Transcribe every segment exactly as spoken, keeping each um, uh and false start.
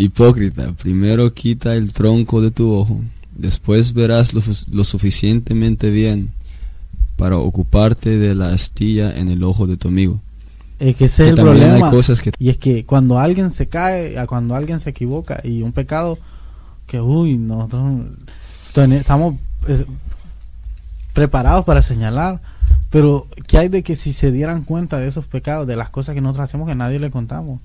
Hipócrita, primero quita el tronco de tu ojo, después verás lo, lo suficientemente bien para ocuparte de la astilla en el ojo de tu amigo. Es que ese que es el problema. Hay cosas que... Y es que cuando alguien se cae, cuando alguien se equivoca y un pecado que, uy, nosotros estamos preparados para señalar, pero ¿qué hay de que si se dieran cuenta de esos pecados, de las cosas que nosotros hacemos que nadie le contamos?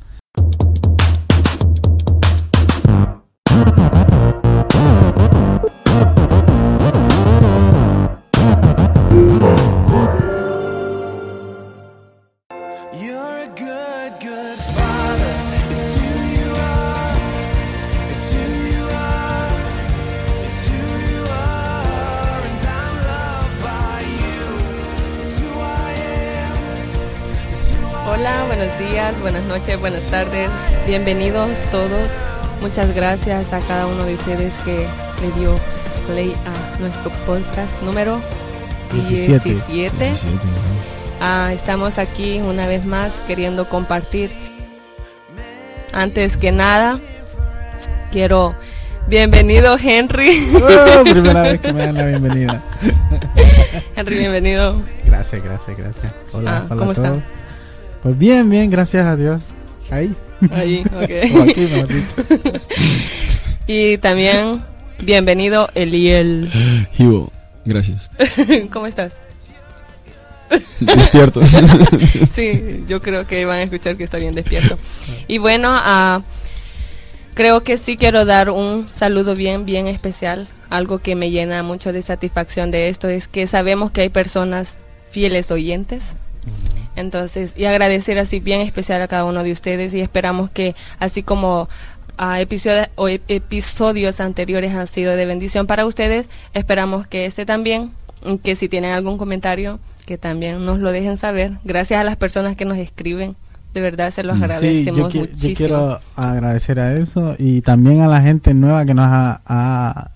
Buenas noches, buenas tardes, bienvenidos todos, muchas gracias a cada uno de ustedes que le dio play a nuestro podcast número diecisiete. diecisiete. diecisiete. Ah, estamos aquí una vez más queriendo compartir. Antes que nada, quiero... Bienvenido, Henry. Oh, primera vez que me dan la bienvenida. Henry, bienvenido. Gracias, gracias, gracias. Hola, ah, ¿cómo están? Pues bien, bien, gracias a Dios. Ahí. Ahí, ok. O aquí, mejor dicho. Y también, bienvenido, Eliel Jibo, gracias. ¿Cómo estás? Despierto. Sí, yo creo que van a escuchar que está bien despierto. Y bueno, uh, creo que sí quiero dar un saludo bien, bien especial. Algo que me llena mucho de satisfacción de esto es que sabemos que hay personas fieles oyentes. Entonces, y agradecer así bien especial a cada uno de ustedes, y esperamos que así como uh, episodios, o ep- episodios anteriores han sido de bendición para ustedes, esperamos que este también, que si tienen algún comentario, que también nos lo dejen saber. Gracias a las personas que nos escriben, de verdad se los agradecemos sí, yo qui- muchísimo. Yo quiero agradecer a eso y también a la gente nueva que nos ha, ha, ha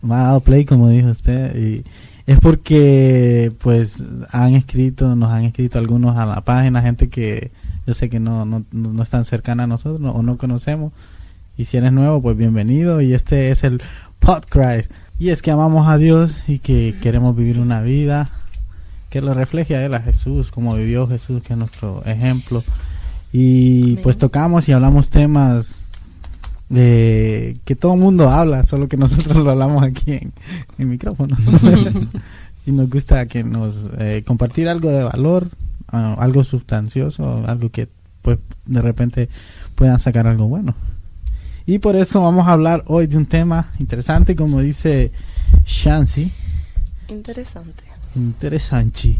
dado play, como dijo usted, y... Es porque pues han escrito, nos han escrito algunos a la página, gente que yo sé que no no, no es tan cercana a nosotros no, o no conocemos. Y si eres nuevo, pues bienvenido. Y este es el PodChrist. Y es que amamos a Dios y que queremos vivir una vida que lo refleje a Él, a Jesús, como vivió Jesús, que es nuestro ejemplo. Y pues tocamos y hablamos temas Eh, que todo el mundo habla, solo que nosotros lo hablamos aquí en el micrófono. Y nos gusta que nos eh, compartir algo de valor, uh, algo sustancioso, algo que pues de repente puedan sacar algo bueno. Y por eso vamos a hablar hoy de un tema interesante, como dice Shansi. Interesante. Interesante.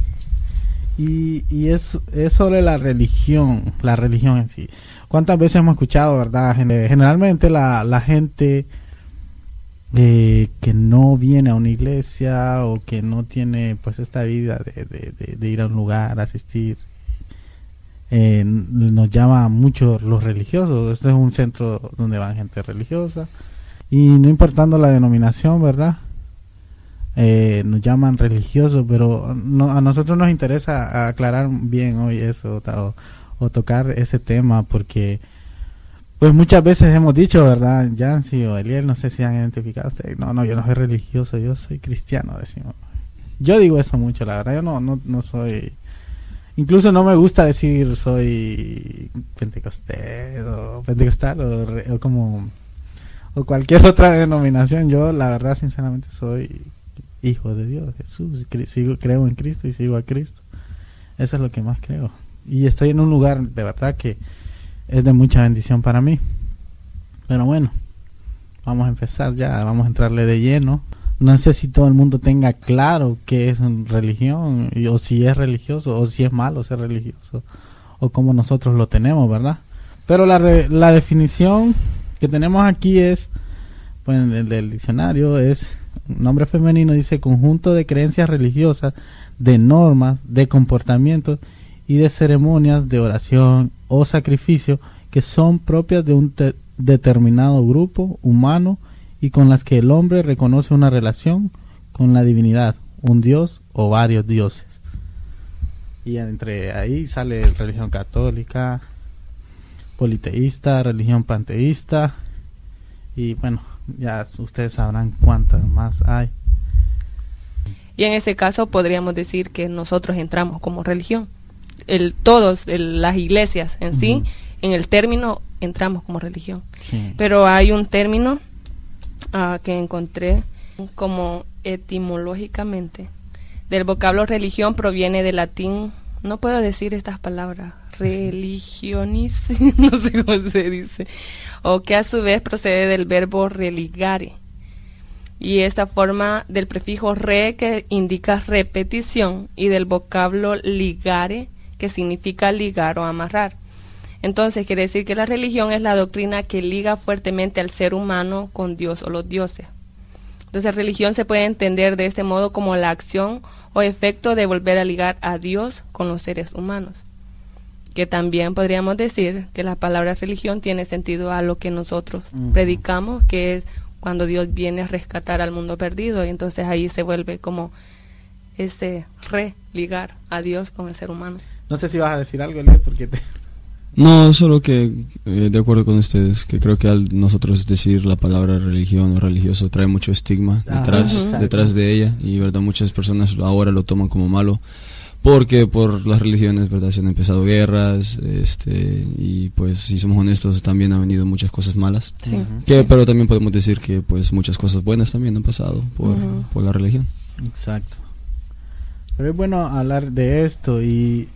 Y, y es, es sobre la religión, la religión en sí. ¿Cuántas veces hemos escuchado, verdad? Generalmente la, la gente eh, que no viene a una iglesia o que no tiene pues esta vida de, de, de, de ir a un lugar, asistir, eh, nos llama mucho los religiosos. Este es un centro donde van gente religiosa y no importando la denominación, ¿verdad? Eh, nos llaman religiosos, pero no, a nosotros nos interesa aclarar bien hoy eso o, o tocar ese tema, porque pues muchas veces hemos dicho, ¿verdad? Yancy o Eliel, no sé si han identificado ustedes, no, no, yo no soy religioso, yo soy cristiano, decimos. Yo digo eso mucho, la verdad, yo no, no, no soy, incluso no me gusta decir soy pentecostés o pentecostal o, o como o cualquier otra denominación. Yo la verdad sinceramente soy hijo de Dios, Jesús, sigo, creo en Cristo y sigo a Cristo. Eso es lo que más creo. Y estoy en un lugar de verdad que es de mucha bendición para mí. Pero bueno, vamos a empezar ya, vamos a entrarle de lleno. No sé si todo el mundo tenga claro qué es religión, y, o si es religioso, o si es malo ser religioso, o como nosotros lo tenemos, ¿verdad? Pero la, re, la definición que tenemos aquí es, bueno, el del diccionario es... Nombre femenino dice conjunto de creencias religiosas, de normas, de comportamientos y de ceremonias de oración o sacrificio que son propias de un te- determinado grupo humano y con las que el hombre reconoce una relación con la divinidad, un dios o varios dioses. Y entre ahí sale religión católica, politeísta, religión panteísta, y bueno, ya ustedes sabrán cuántas más hay. Y en ese caso podríamos decir que nosotros entramos como religión. El, todos, el, las iglesias en sí, uh-huh. en el término entramos como religión. Sí. Pero hay un término uh, que encontré como etimológicamente. Del vocablo religión proviene del latín, no puedo decir estas palabras, religionis, no sé cómo se dice, o que a su vez procede del verbo religare. Y esta forma del prefijo re, que indica repetición, y del vocablo ligare, que significa ligar o amarrar. Entonces quiere decir que la religión es la doctrina que liga fuertemente al ser humano con Dios o los dioses. Entonces religión se puede entender de este modo como la acción o efecto de volver a ligar a Dios con los seres humanos. Que también podríamos decir que la palabra religión tiene sentido a lo que nosotros uh-huh. predicamos, que es cuando Dios viene a rescatar al mundo perdido, y entonces ahí se vuelve como ese religar a Dios con el ser humano. No sé si vas a decir algo, Eliel, porque te... No, solo que eh, de acuerdo con ustedes, que creo que al nosotros decir la palabra religión o religioso trae mucho estigma ah, detrás, uh-huh. detrás de ella, y verdad muchas personas ahora lo toman como malo, porque por las religiones, verdad, se han empezado guerras, este, y pues si somos honestos también han venido muchas cosas malas, sí. que pero también podemos decir que pues muchas cosas buenas también han pasado por, uh-huh. por la religión. Exacto. Pero es bueno hablar de esto. Y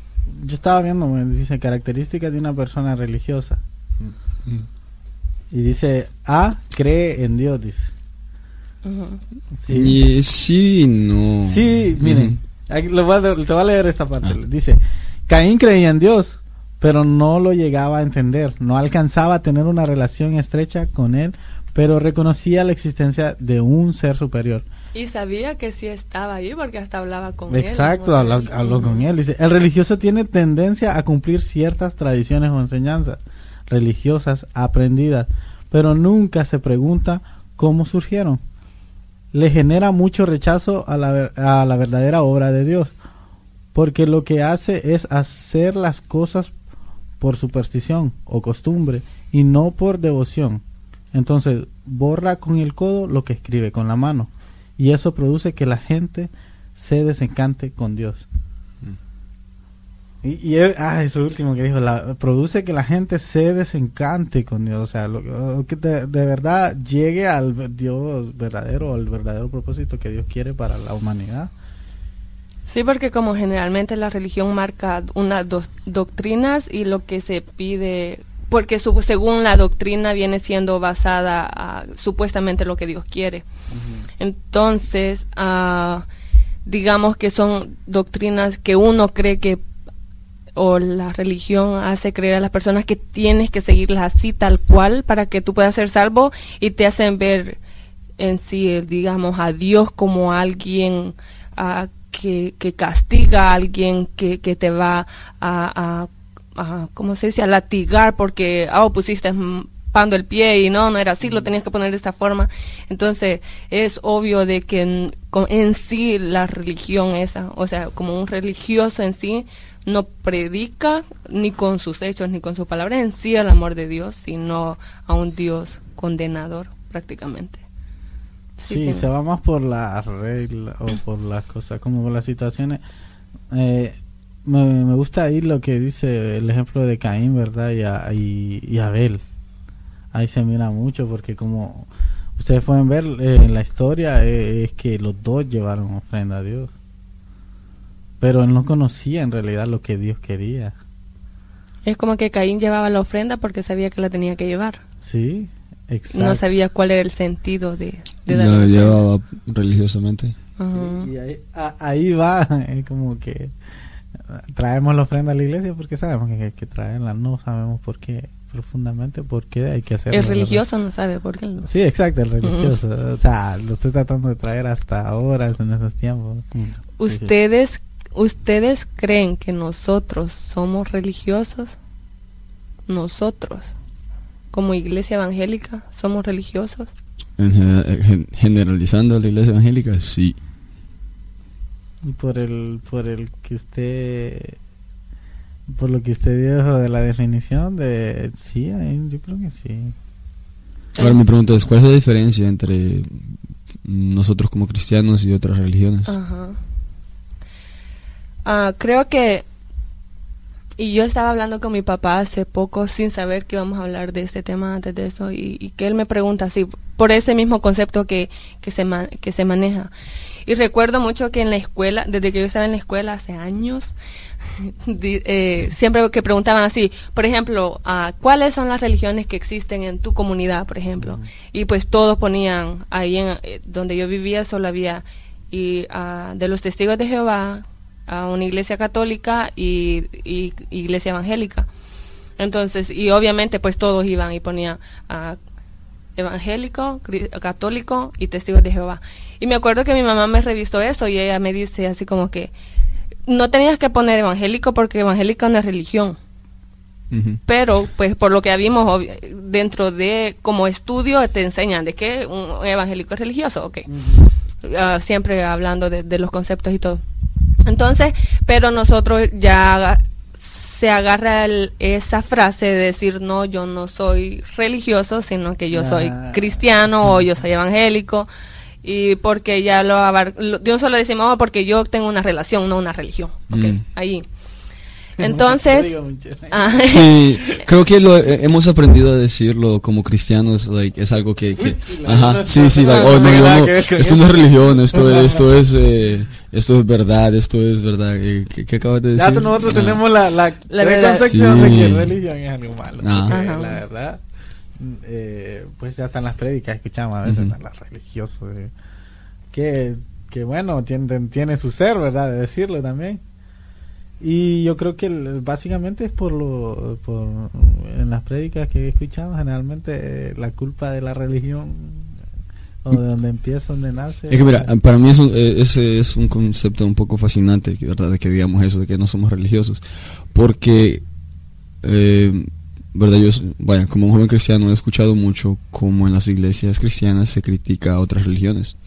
yo estaba viendo, me dice características de una persona religiosa, y dice A, cree en Dios, dice. Uh-huh. Sí, sí, no. Sí, miren. Uh-huh. Aquí lo voy a, te voy a leer esta parte. Ah. Dice, Caín creía en Dios, pero no lo llegaba a entender, no alcanzaba a tener una relación estrecha con él, pero reconocía la existencia de un ser superior. Y sabía que sí estaba ahí porque hasta hablaba con Exacto, él. Exacto, habló, habló con él. Dice, el religioso tiene tendencia a cumplir ciertas tradiciones o enseñanzas religiosas aprendidas, pero nunca se pregunta cómo surgieron. Le genera mucho rechazo a la, a la verdadera obra de Dios, porque lo que hace es hacer las cosas por superstición o costumbre y no por devoción. Entonces borra con el codo lo que escribe con la mano, y eso produce que la gente se desencante con Dios. Mm. Y, y ah, eso último que dijo, la, produce que la gente se desencante con Dios, o sea, lo, lo que de, de verdad llegue al Dios verdadero, al verdadero propósito que Dios quiere para la humanidad. Sí, porque como generalmente la religión marca unas dos doctrinas y lo que se pide, porque su, según la doctrina viene siendo basada a, supuestamente lo que Dios quiere. Uh-huh. Entonces, uh, digamos que son doctrinas que uno cree que, o la religión hace creer a las personas que tienes que seguirlas así, tal cual, para que tú puedas ser salvo, y te hacen ver en sí, digamos, a Dios como alguien uh, que, que castiga a alguien, que, que te va a... a Ajá, ¿cómo se dice? A latigar porque, ah, oh, pusiste pando el pie y no, no era así, lo tenías que poner de esta forma. Entonces, es obvio de que en, en sí la religión esa, o sea, como un religioso en sí, no predica ni con sus hechos, ni con su palabra en sí el amor de Dios, sino a un Dios condenador prácticamente. Sí, sí, sí. Se va más por la regla o por las cosas, como por las situaciones... Eh, Me, me gusta ahí lo que dice el ejemplo de Caín, ¿verdad? Y, a, y, y Abel. Ahí se mira mucho porque como ustedes pueden ver eh, en la historia eh, es que los dos llevaron ofrenda a Dios. Pero él no conocía en realidad lo que Dios quería. Es como que Caín llevaba la ofrenda porque sabía que la tenía que llevar. Sí, exacto. No sabía cuál era el sentido de, de la llevaba religiosamente. Uh-huh. Y, y ahí, a, ahí va, es como que... traemos la ofrenda a la iglesia porque sabemos que hay que traerla, no sabemos por qué profundamente, por qué hay que hacerlo. El religioso no sabe por qué. Sí, exacto, el religioso. Uh-huh. O sea, lo estoy tratando de traer hasta ahora, en estos tiempos. ¿Ustedes, sí, sí. ¿Ustedes creen que nosotros somos religiosos? ¿Nosotros, como iglesia evangélica, somos religiosos? En, generalizando a la iglesia evangélica, sí. Por el por el que usted Por lo que usted dijo de la definición de... Sí, yo creo que sí. Ahora mi pregunta es, ¿cuál es la diferencia entre nosotros como cristianos y otras religiones? Ajá. Uh, creo que... Y yo estaba hablando con mi papá hace poco sin saber que íbamos a hablar de este tema antes de eso, y, y que él me pregunta así, por ese mismo concepto que, que, se man, que se maneja. Y recuerdo mucho que en la escuela, desde que yo estaba en la escuela hace años, di, eh, siempre que preguntaban así, por ejemplo, uh, ¿cuáles son las religiones que existen en tu comunidad, por ejemplo? Uh-huh. Y pues todos ponían, ahí en, eh, donde yo vivía solo había y uh, de los Testigos de Jehová, a una iglesia católica y, y iglesia evangélica. Entonces, y obviamente pues todos iban y ponían uh, evangélico, cri- católico y Testigos de Jehová. Y me acuerdo que mi mamá me revisó eso y ella me dice así como que no tenías que poner evangélico porque evangélica no es religión. Uh-huh. Pero pues por lo que vimos obvio, dentro de como estudio te enseñan de que un evangélico es religioso, okay. Uh-huh. Uh, siempre hablando de, de los conceptos y todo. Entonces, pero nosotros ya se agarra el, esa frase de decir, no, yo no soy religioso, sino que yo nah. soy cristiano o yo soy evangélico, y porque ya lo abarca, de un solo decimos, oh, porque yo tengo una relación, no una religión, okay, mm. ahí. Entonces, sí, creo que lo eh, hemos aprendido a decirlo como cristianos, like, es algo que, que ajá, sí, sí, like, oh, no, no, no, esto no es religión, esto es, esto es, eh, esto es verdad, esto es verdad. ¿Qué, qué acabas de decir? Ya, nosotros ah. tenemos la, la, la preconcepción sí. de que religión es algo malo, ah. la verdad, eh, pues ya están las prédicas, escuchamos a veces uh-huh. las religiosas, eh, que, que bueno, tiene, tiene su ser, ¿verdad? De decirlo también. Y yo creo que básicamente es por lo por en las prédicas que he escuchado generalmente la culpa de la religión o de donde empieza, donde nace. Es que mira, para mí es un, ese es un concepto un poco fascinante, verdad, de que digamos eso de que no somos religiosos, porque eh, verdad, yo vaya, como un joven cristiano he escuchado mucho cómo en las iglesias cristianas se critica a otras religiones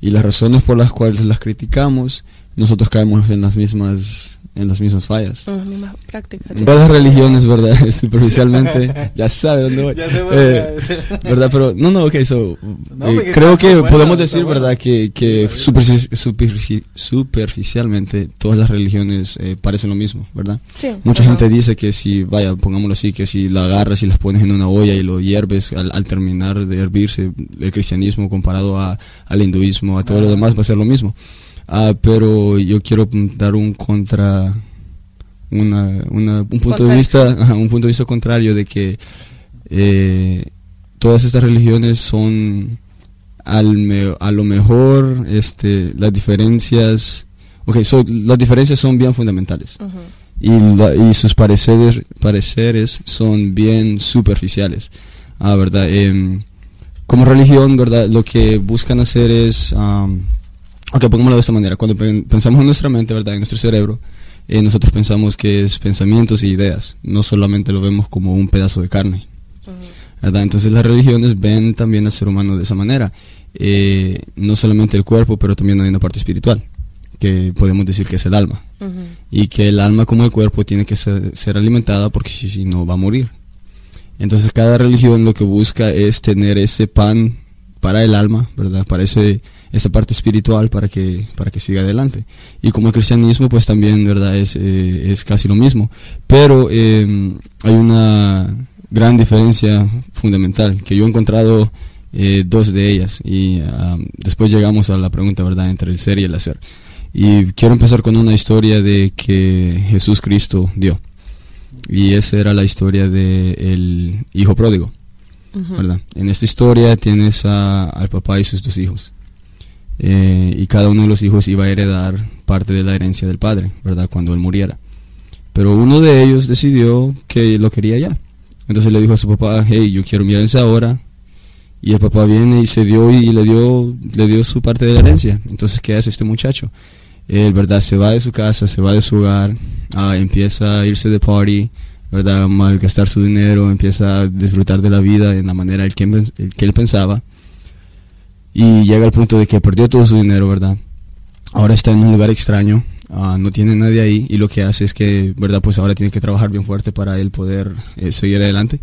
y las razones por las cuales las criticamos, nosotros caemos en las mismas en las mismas fallas. Las mismas prácticas. Varias religiones, ¿verdad? Superficialmente, ya sabe dónde voy. Eh, ¿Verdad? Pero, no, no, ok, so, no, eh, creo que bueno, podemos decir, bueno. ¿verdad? Que, que superfici- superfici- superficialmente todas las religiones eh, parecen lo mismo, ¿verdad? Sí, Mucha bueno. gente dice que si, vaya, pongámoslo así, que si la agarras y las pones en una olla y lo hierves, al, al terminar de hervirse, el cristianismo comparado a, al hinduismo, a todo ah. lo demás, va a ser lo mismo. Ah, pero yo quiero dar un contra una, una un punto contra. de vista, ajá, un punto de vista contrario de que eh, todas estas religiones son al me, a lo mejor este las diferencias, okay, so, las diferencias son bien fundamentales. Uh-huh. Y la, y sus pareceres pareceres son bien superficiales. Ah, verdad. Eh, como religión, verdad, lo que buscan hacer es um, ok, pongámoslo de esta manera. Cuando pensamos en nuestra mente, ¿verdad? En nuestro cerebro, eh, nosotros pensamos que es pensamientos y ideas. No solamente lo vemos como un pedazo de carne, uh-huh. ¿verdad? Entonces las religiones ven también al ser humano de esa manera. Eh, no solamente el cuerpo, pero también hay una parte espiritual, que podemos decir que es el alma. Uh-huh. Y que el alma como el cuerpo tiene que ser, ser alimentada porque si, si no va a morir. Entonces cada religión lo que busca es tener ese pan para el alma, ¿verdad? Para ese... esa parte espiritual para que para que siga adelante. Y como el cristianismo pues también, verdad, es eh, es casi lo mismo, pero eh, hay una gran diferencia fundamental que yo he encontrado eh, dos de ellas y um, después llegamos a la pregunta, verdad, entre el ser y el hacer. Y quiero empezar con una historia de que Jesús Cristo dio, y esa era la historia de el hijo pródigo, verdad. En esta historia tienes a, al papá y sus dos hijos. Eh, y cada uno de los hijos iba a heredar parte de la herencia del padre, ¿verdad? Cuando él muriera. Pero uno de ellos decidió que lo quería ya. Entonces le dijo a su papá, hey, yo quiero mi herencia ahora. Y el papá viene y se dio y le dio, le dio su parte de la herencia. Entonces, ¿qué hace este muchacho? Él, ¿verdad? Se va de su casa, se va de su hogar, ah, empieza a irse de party, ¿verdad? Malgastar su dinero, empieza a disfrutar de la vida en la manera el que, el que él pensaba. Y llega al punto de que perdió todo su dinero, ¿verdad? Ahora está en un lugar extraño, uh, no tiene nadie ahí, y lo que hace es que, verdad, pues ahora tiene que trabajar bien fuerte para él poder eh, seguir adelante,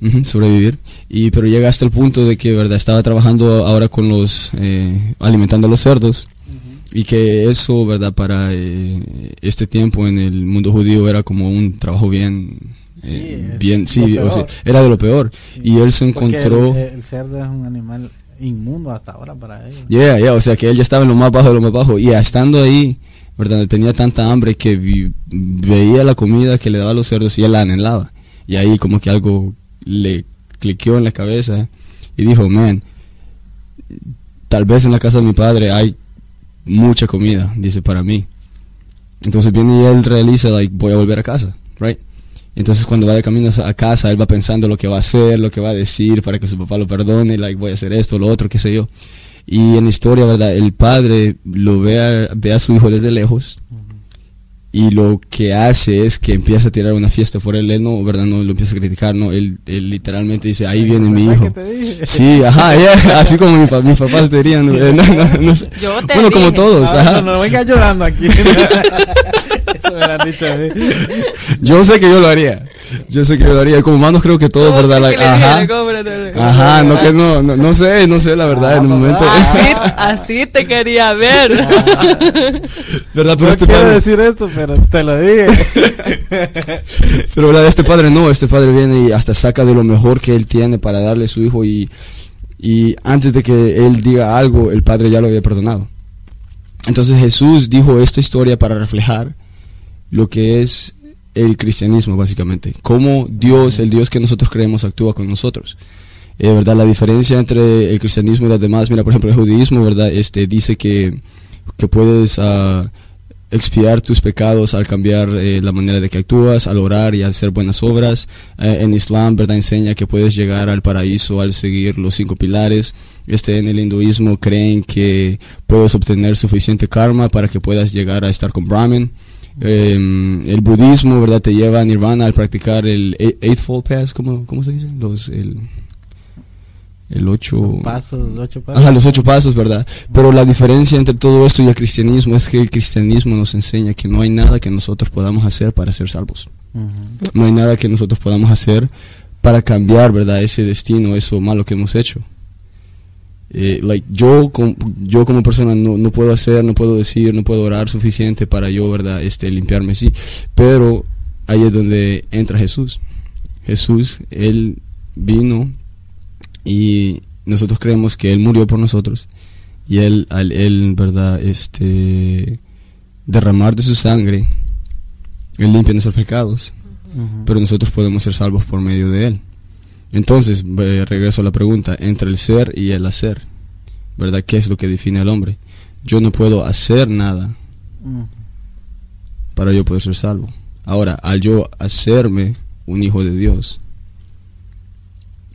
uh-huh, sobrevivir. Y pero llega hasta el punto de que, verdad, estaba trabajando ahora con los eh, alimentando a los cerdos, uh-huh, y que eso, verdad, para eh, este tiempo en el mundo judío era como un trabajo bien eh, sí, bien sí, o sea, era de lo peor, sí, y él se encontró, el, el cerdo es un animal inmundo hasta ahora para ellos. Yeah, yeah, o sea que él ya estaba en lo más bajo de lo más bajo, y estando ahí, verdad, tenía tanta hambre que vi, veía la comida que le daba a los cerdos y él la anhelaba, y ahí como que algo le cliqueó en la cabeza y dijo, man, tal vez en la casa de mi padre hay mucha comida, dice, para mí. Entonces viene y él realiza, like, voy a volver a casa, right? Entonces cuando va de camino a casa, él va pensando lo que va a hacer, lo que va a decir para que su papá lo perdone, like, voy a hacer esto, lo otro, qué sé yo. Y en la historia, verdad, el padre lo ve a, ve a su hijo desde lejos, uh-huh, y lo que hace es que empieza a tirar una fiesta por él. Él no, verdad, no lo empieza a criticar, no, él, él literalmente dice, ahí viene mi hijo. Sí, ajá, yeah, así como mi, mis papás te dirían, no, no, no, no sé. Yo te bueno, dije, como todos, no, ajá. No, no vengas llorando aquí. Eso me lo han dicho a mí. Yo sé que yo lo haría. Yo sé que yo lo haría. Como humanos creo que todos, no, ¿verdad? Que la, ajá. Dije, ajá, no, que no, no, no sé, no sé la verdad, ah, en el momento. Así, así te quería ver. ¿Verdad? Pero no este quiero padre, decir esto, pero te lo dije. Pero verdad, este padre no, este padre viene y hasta saca de lo mejor que él tiene para darle a su hijo, y, y antes de que él diga algo, el padre ya lo había perdonado. Entonces Jesús dijo esta historia para reflejar lo que es el cristianismo, básicamente. Cómo Dios, el Dios que nosotros creemos, actúa con nosotros. Eh, ¿verdad? La diferencia entre el cristianismo y las demás, mira, por ejemplo, el judaísmo, ¿verdad? Este, dice que, que puedes uh, expiar tus pecados al cambiar eh, la manera de que actúas, al orar y al hacer buenas obras. Eh, en Islam, ¿verdad? Enseña que puedes llegar al paraíso al seguir los cinco pilares. Este, en el hinduismo creen que puedes obtener suficiente karma para que puedas llegar a estar con Brahman. Eh, el budismo, verdad, te lleva a nirvana al practicar el eightfold path, ¿cómo, cómo se dice? Los el el ocho los pasos, los ocho pasos. Ajá, los ocho pasos, verdad. Pero la diferencia entre todo esto y el cristianismo es que el cristianismo nos enseña que no hay nada que nosotros podamos hacer para ser salvos. Uh-huh. No hay nada que nosotros podamos hacer para cambiar, verdad, ese destino, eso malo que hemos hecho. Eh, like, yo, com, yo como persona no, no puedo hacer, no puedo decir, no puedo orar suficiente para yo, verdad, este, limpiarme, sí, pero ahí es donde entra Jesús. Jesús, Él vino y nosotros creemos que Él murió por nosotros, y Él, al Él, verdad, este, derramar de su sangre, Él limpia nuestros pecados, uh-huh, pero nosotros podemos ser salvos por medio de Él. Entonces, eh, regreso a la pregunta, entre el ser y el hacer, ¿verdad? ¿Qué es lo que define al hombre? Yo no puedo hacer nada para yo poder ser salvo. Ahora, al yo hacerme un hijo de Dios,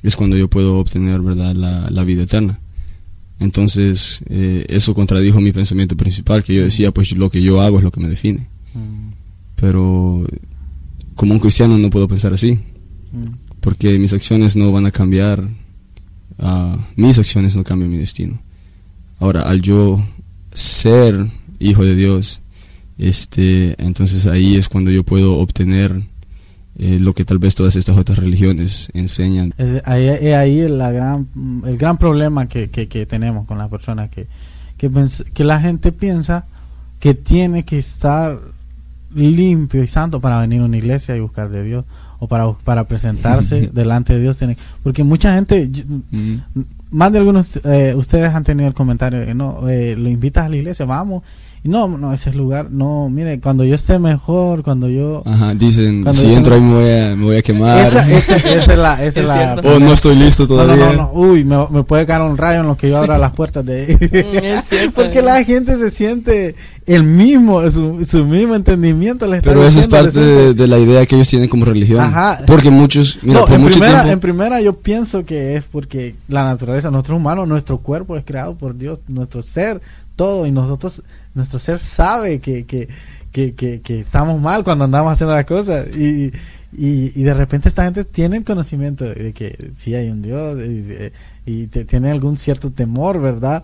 es cuando yo puedo obtener, ¿verdad?, la, la vida eterna. Entonces, eh, eso contradijo mi pensamiento principal, que yo decía, pues lo que yo hago es lo que me define. Pero como un cristiano no puedo pensar así, porque mis acciones no van a cambiar, uh, mis acciones no cambian mi destino. Ahora, al yo ser hijo de Dios, este, entonces ahí es cuando yo puedo obtener eh, lo que tal vez todas estas otras religiones enseñan. Es ahí, es ahí la gran, el gran problema que, que, que tenemos con las personas, que, que, que la gente piensa que tiene que estar limpio y santo para venir a una iglesia y buscar de Dios, o para, para presentarse delante de Dios tiene, porque mucha gente, uh-huh, más de algunos, eh, ustedes han tenido el comentario, eh, no, eh, lo invitas a la iglesia, vamos, y no, no, ese lugar, no, mire, cuando yo esté mejor, cuando yo, ajá, dicen, si yo entro ahí me voy a, me voy a quemar, esa, esa, esa es la, esa es la, o oh, no estoy listo todavía, no, no, no, no, uy, me, me puede caer un rayo en lo que yo abra las puertas de, es cierto, porque la gente se siente el mismo, su, su mismo entendimiento le está, pero eso es parte de, de la idea que ellos tienen como religión. Ajá. Porque muchos, mira, no, por en mucho primera, tiempo, en primera yo pienso que es porque la naturaleza, nosotros humanos, nuestro cuerpo es creado por Dios, nuestro ser, todo, y nosotros, nuestro ser sabe que que que que, que estamos mal cuando andamos haciendo las cosas, y, y y de repente esta gente tiene el conocimiento de que sí hay un Dios, y, y te, tiene algún cierto temor, ¿verdad?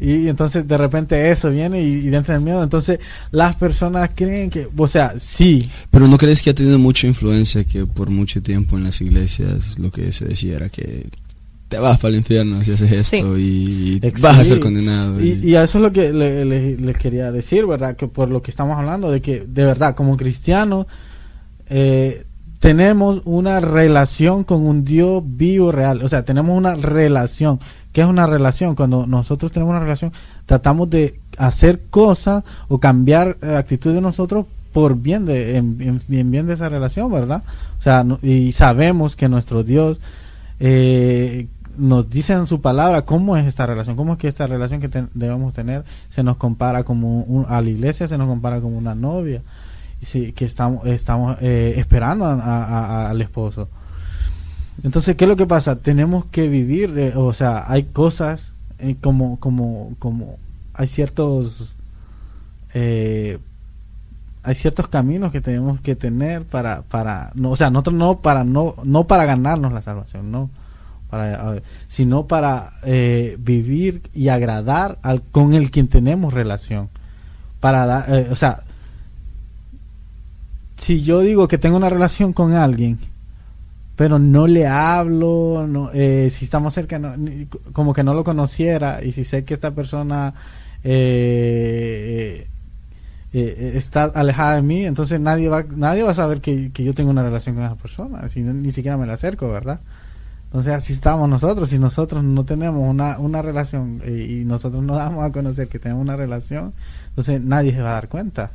Y entonces de repente eso viene y, y entra el miedo. Entonces las personas creen que, o sea, sí. Pero ¿no crees que ha tenido mucha influencia que por mucho tiempo en las iglesias lo que se decía era que te vas para el infierno si haces esto? Sí. y, y vas a ser condenado? Y, y, y a eso es lo que le, le, les quería decir, ¿verdad? Que por lo que estamos hablando, de que de verdad como cristianos eh, tenemos una relación con un Dios vivo, real. O sea, tenemos una relación. ¿Qué es una relación? Cuando nosotros tenemos una relación, tratamos de hacer cosas o cambiar actitud de nosotros por bien de en, en bien de esa relación, ¿verdad? O sea, no, y sabemos que nuestro Dios eh, nos dice en su palabra cómo es esta relación, cómo es que esta relación que te, debemos tener se nos compara como un, a la iglesia se nos compara como una novia, sí, que estamos estamos eh, esperando a, a, a, al esposo. Entonces, ¿qué es lo que pasa? Tenemos que vivir, eh, o sea, hay cosas eh, como, como, como, hay ciertos, eh, hay ciertos caminos que tenemos que tener para, para, no, o sea, nosotros no para no, no para ganarnos la salvación, no, para, ver, sino para eh, vivir y agradar al con el quien tenemos relación, para, da, eh, o sea, si yo digo que tengo una relación con alguien pero no le hablo, no, eh, si estamos cerca, no, como que no lo conociera, y si sé que esta persona eh, eh, está alejada de mí, entonces nadie va nadie va a saber que, que yo tengo una relación con esa persona, si no, ni siquiera me la acerco, ¿verdad? Entonces así estamos nosotros, si nosotros no tenemos una, una relación eh, y nosotros no damos a conocer que tenemos una relación, entonces nadie se va a dar cuenta.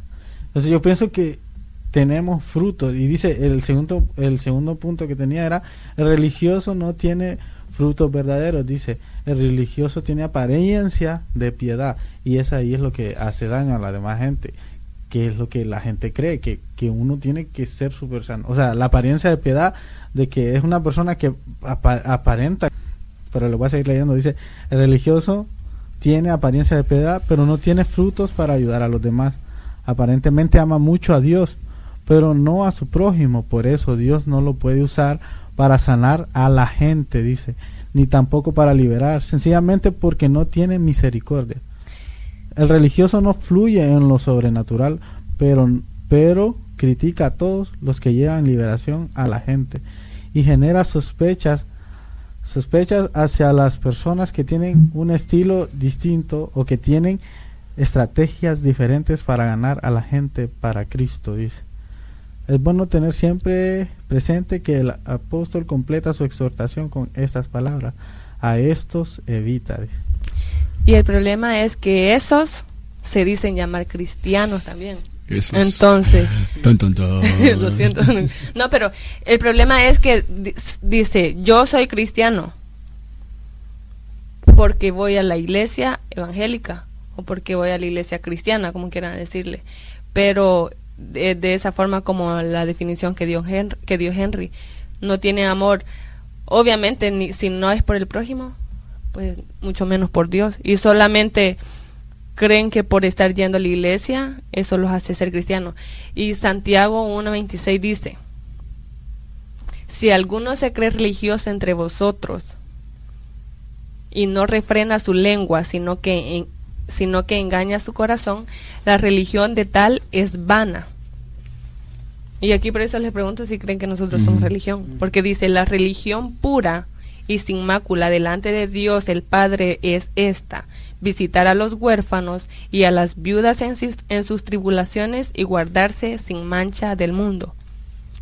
Entonces yo pienso que tenemos frutos, y dice el segundo el segundo punto que tenía era: el religioso no tiene frutos verdaderos. Dice, el religioso tiene apariencia de piedad, y esa ahí es lo que hace daño a la demás gente, que es lo que la gente cree, que, que uno tiene que ser súper sano, o sea, la apariencia de piedad, de que es una persona que ap- aparenta, pero lo voy a seguir leyendo. Dice, el religioso tiene apariencia de piedad, pero no tiene frutos para ayudar a los demás. Aparentemente ama mucho a Dios, pero no a su prójimo, por eso Dios no lo puede usar para sanar a la gente, dice, ni tampoco para liberar, sencillamente porque no tiene misericordia. El religioso no fluye en lo sobrenatural, pero, pero critica a todos los que llevan liberación a la gente, y genera sospechas, sospechas hacia las personas que tienen un estilo distinto o que tienen estrategias diferentes para ganar a la gente para Cristo, dice. Es bueno tener siempre presente que el apóstol completa su exhortación con estas palabras: a estos evita. Y el problema es que esos se dicen llamar cristianos también. Esos. Entonces, ton, ton, ton. Lo siento. No, pero el problema es que dice: yo soy cristiano porque voy a la iglesia evangélica o porque voy a la iglesia cristiana, como quieran decirle, pero De, de esa forma como la definición que dio Henry, que dio Henry. No tiene amor, obviamente, ni, si no es por el prójimo, pues mucho menos por Dios, y solamente creen que por estar yendo a la iglesia eso los hace ser cristianos. Y Santiago uno veintiséis dice: si alguno se cree religioso entre vosotros y no refrena su lengua, sino que en sino que engaña su corazón, la religión de tal es vana. Y aquí por eso les pregunto si creen que nosotros mm. somos religión, porque dice: la religión pura y sin mácula delante de Dios el Padre es esta: visitar a los huérfanos y a las viudas en sus, en sus tribulaciones, y guardarse sin mancha del mundo.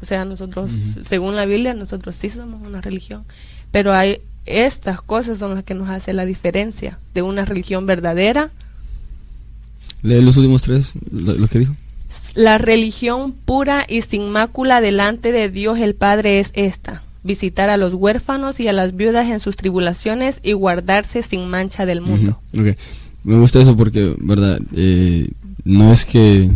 O sea, nosotros, mm. según la Biblia, nosotros sí somos una religión, pero hay estas cosas son las que nos hace la diferencia de una religión verdadera. Lee los últimos tres, lo, lo que dijo. La religión pura y sin mácula delante de Dios el Padre es esta: visitar a los huérfanos y a las viudas en sus tribulaciones, y guardarse sin mancha del mundo. Uh-huh. Okay. Me gusta eso porque, verdad, eh, no es que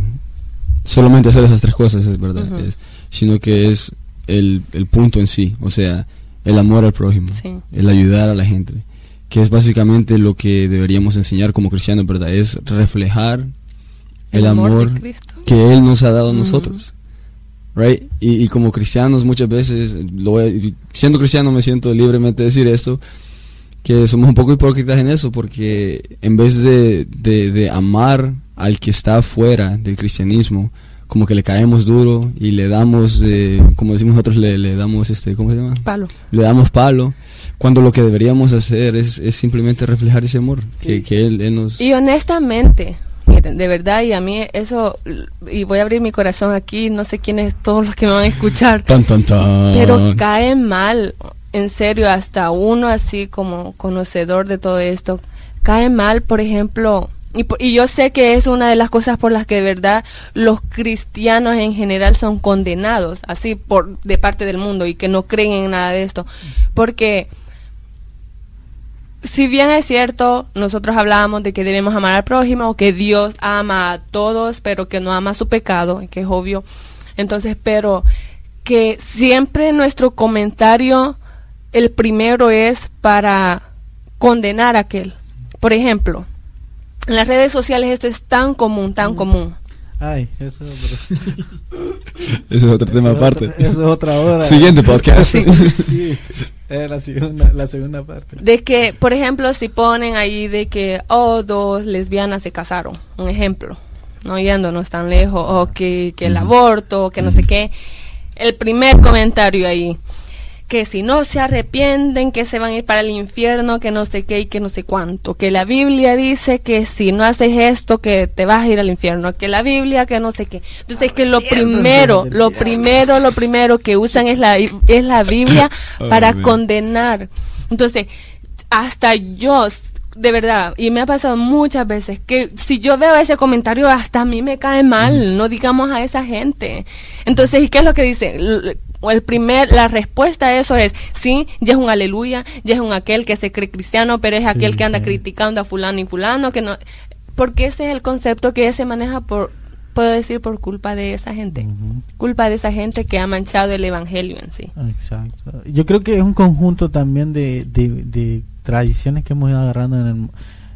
solamente hacer esas tres cosas, es verdad, uh-huh. es, sino que es el, el punto en sí, o sea, el amor al prójimo, sí. el ayudar a la gente, que es básicamente lo que deberíamos enseñar como cristianos, ¿verdad? Es reflejar el, el amor, amor que Él nos ha dado a uh-huh. nosotros, right? Y, y como cristianos muchas veces, lo voy a, siendo cristiano me siento libremente decir esto, que somos un poco hipócritas en eso, porque en vez de, de, de amar al que está fuera del cristianismo, como que le caemos duro y le damos, eh, como decimos nosotros, le, le damos, este, ¿cómo se llama? Palo. Le damos palo, cuando lo que deberíamos hacer es, es simplemente reflejar ese amor, sí, que, que él, él nos... Y honestamente, miren, de verdad, y a mí eso, y voy a abrir mi corazón aquí, no sé quiénes, todos los que me van a escuchar, tan, tan, tan. Pero cae mal, en serio, hasta uno así como conocedor de todo esto, cae mal, por ejemplo... Y, y yo sé que es una de las cosas por las que de verdad los cristianos en general son condenados, así por de parte del mundo, y que no creen en nada de esto. Porque, si bien es cierto, nosotros hablábamos de que debemos amar al prójimo, que Dios ama a todos, pero que no ama su pecado, que es obvio. Entonces, pero que siempre nuestro comentario, el primero es para condenar a aquel. Por ejemplo... En las redes sociales esto es tan común, tan mm. común. Ay, eso es otro, eso es otro tema es aparte. Otra, eso es otra hora. Siguiente podcast. Sí, sí, es la segunda, la segunda parte. De que, por ejemplo, si ponen ahí de que, oh, dos lesbianas se casaron, un ejemplo, no yéndonos tan lejos, o que, que el mm. aborto, que no sé qué, el primer comentario ahí, que si no se arrepienten, que se van a ir para el infierno, que no sé qué y que no sé cuánto, que la Biblia dice que si no haces esto, que te vas a ir al infierno, que la Biblia, que no sé qué. Entonces, que lo primero, lo primero, lo primero que usan es la, es la Biblia para oh, condenar. Entonces, hasta yo, de verdad, y me ha pasado muchas veces, que si yo veo ese comentario, hasta a mí me cae mal, no digamos a esa gente. Entonces, ¿y qué es lo que dicen? El primer, la respuesta a eso es sí, ya es un aleluya, ya es un aquel que se cree cristiano, pero es aquel sí, que anda sí. criticando a fulano y fulano, que no, porque ese es el concepto que se maneja por, puedo decir, por culpa de esa gente, uh-huh. culpa de esa gente que ha manchado el evangelio en sí. Exacto. Yo creo que es un conjunto también de, de, de tradiciones que hemos ido agarrando en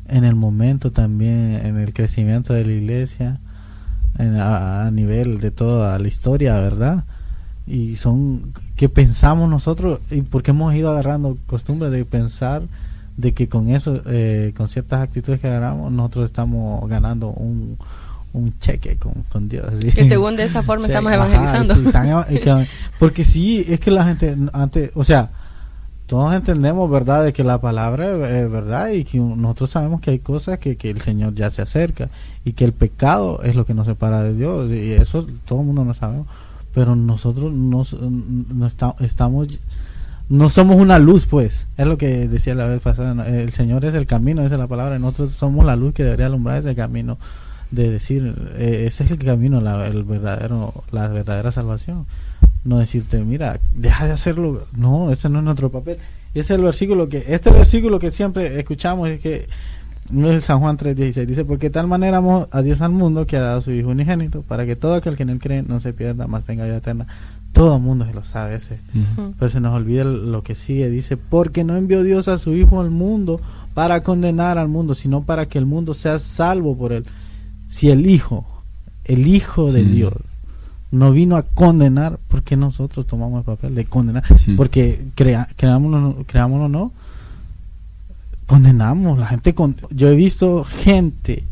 el, en el momento también, en el crecimiento de la iglesia, en, a, a nivel de toda la historia, ¿verdad? Y son que pensamos nosotros, y porque hemos ido agarrando costumbre de pensar de que con eso, eh, con ciertas actitudes que agarramos, nosotros estamos ganando un, un cheque con, con Dios. ¿Sí? Que según de esa forma sí, estamos ajá, evangelizando. Sí, están, es que, porque sí, es que la gente antes, o sea, todos entendemos, ¿verdad?, de que la palabra es verdad y que nosotros sabemos que hay cosas que, que el Señor ya se acerca y que el pecado es lo que nos separa de Dios, y eso todo el mundo lo sabemos. Pero nosotros no, no está, estamos, no somos una luz, pues, es lo que decía la vez pasada, el Señor es el camino, esa es la palabra, y nosotros somos la luz que debería alumbrar ese camino, de decir, eh, ese es el camino, la, el verdadero, la verdadera salvación, no decirte, mira, deja de hacerlo, no, ese no es nuestro papel, ese es el versículo que, este versículo que siempre escuchamos, es que, no es el San Juan tres dieciséis, dice, porque de tal manera amó a Dios al mundo que ha dado a su Hijo unigénito para que todo aquel que en él cree no se pierda, mas tenga vida eterna. Todo el mundo se lo sabe ese, uh-huh. pero se nos olvida lo que sigue, dice, porque no envió Dios a su Hijo al mundo para condenar al mundo, sino para que el mundo sea salvo por él. Si el Hijo, el Hijo de uh-huh. Dios, no vino a condenar, ¿por qué nosotros tomamos el papel de condenar? Uh-huh. Porque crea, creámoslo, creámoslo o no, condenamos, la gente con... yo he visto gente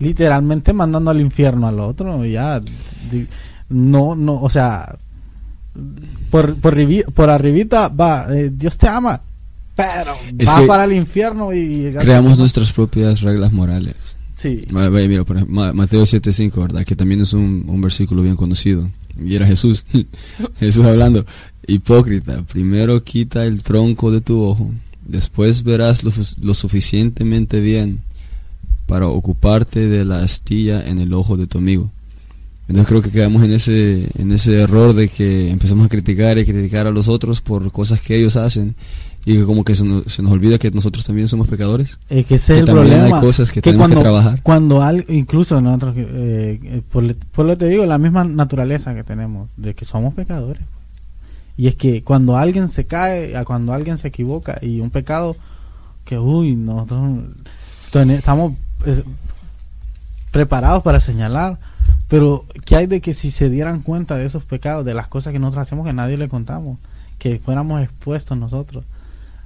literalmente mandando al infierno al otro, ya no, no, o sea, por por, ribi... por arribita va, eh, Dios te ama, pero es va para el infierno y creamos nuestras propias reglas morales. Sí. Vaya, mira, por ejemplo, Mateo siete cinco, ¿verdad? Que también es un, un versículo bien conocido. Y era Jesús, Jesús hablando, hipócrita, primero quita el tronco de tu ojo, después verás lo, lo suficientemente bien para ocuparte de la astilla en el ojo de tu amigo. Entonces creo que quedamos en ese, en ese error de que empezamos a criticar y criticar a los otros por cosas que ellos hacen, y que como que se nos, se nos olvida que nosotros también somos pecadores. Es que ese que es el problema. Hay cosas que, que tenemos cuando, que trabajar. Cuando al, incluso nosotros, eh, por, por lo que te digo, la misma naturaleza que tenemos, de que somos pecadores. Y es que cuando alguien se cae, a cuando alguien se equivoca, y un pecado que, uy, nosotros estamos eh, preparados para señalar, pero ¿qué hay de que si se dieran cuenta de esos pecados, de las cosas que nosotros hacemos que nadie le contamos, que fuéramos expuestos nosotros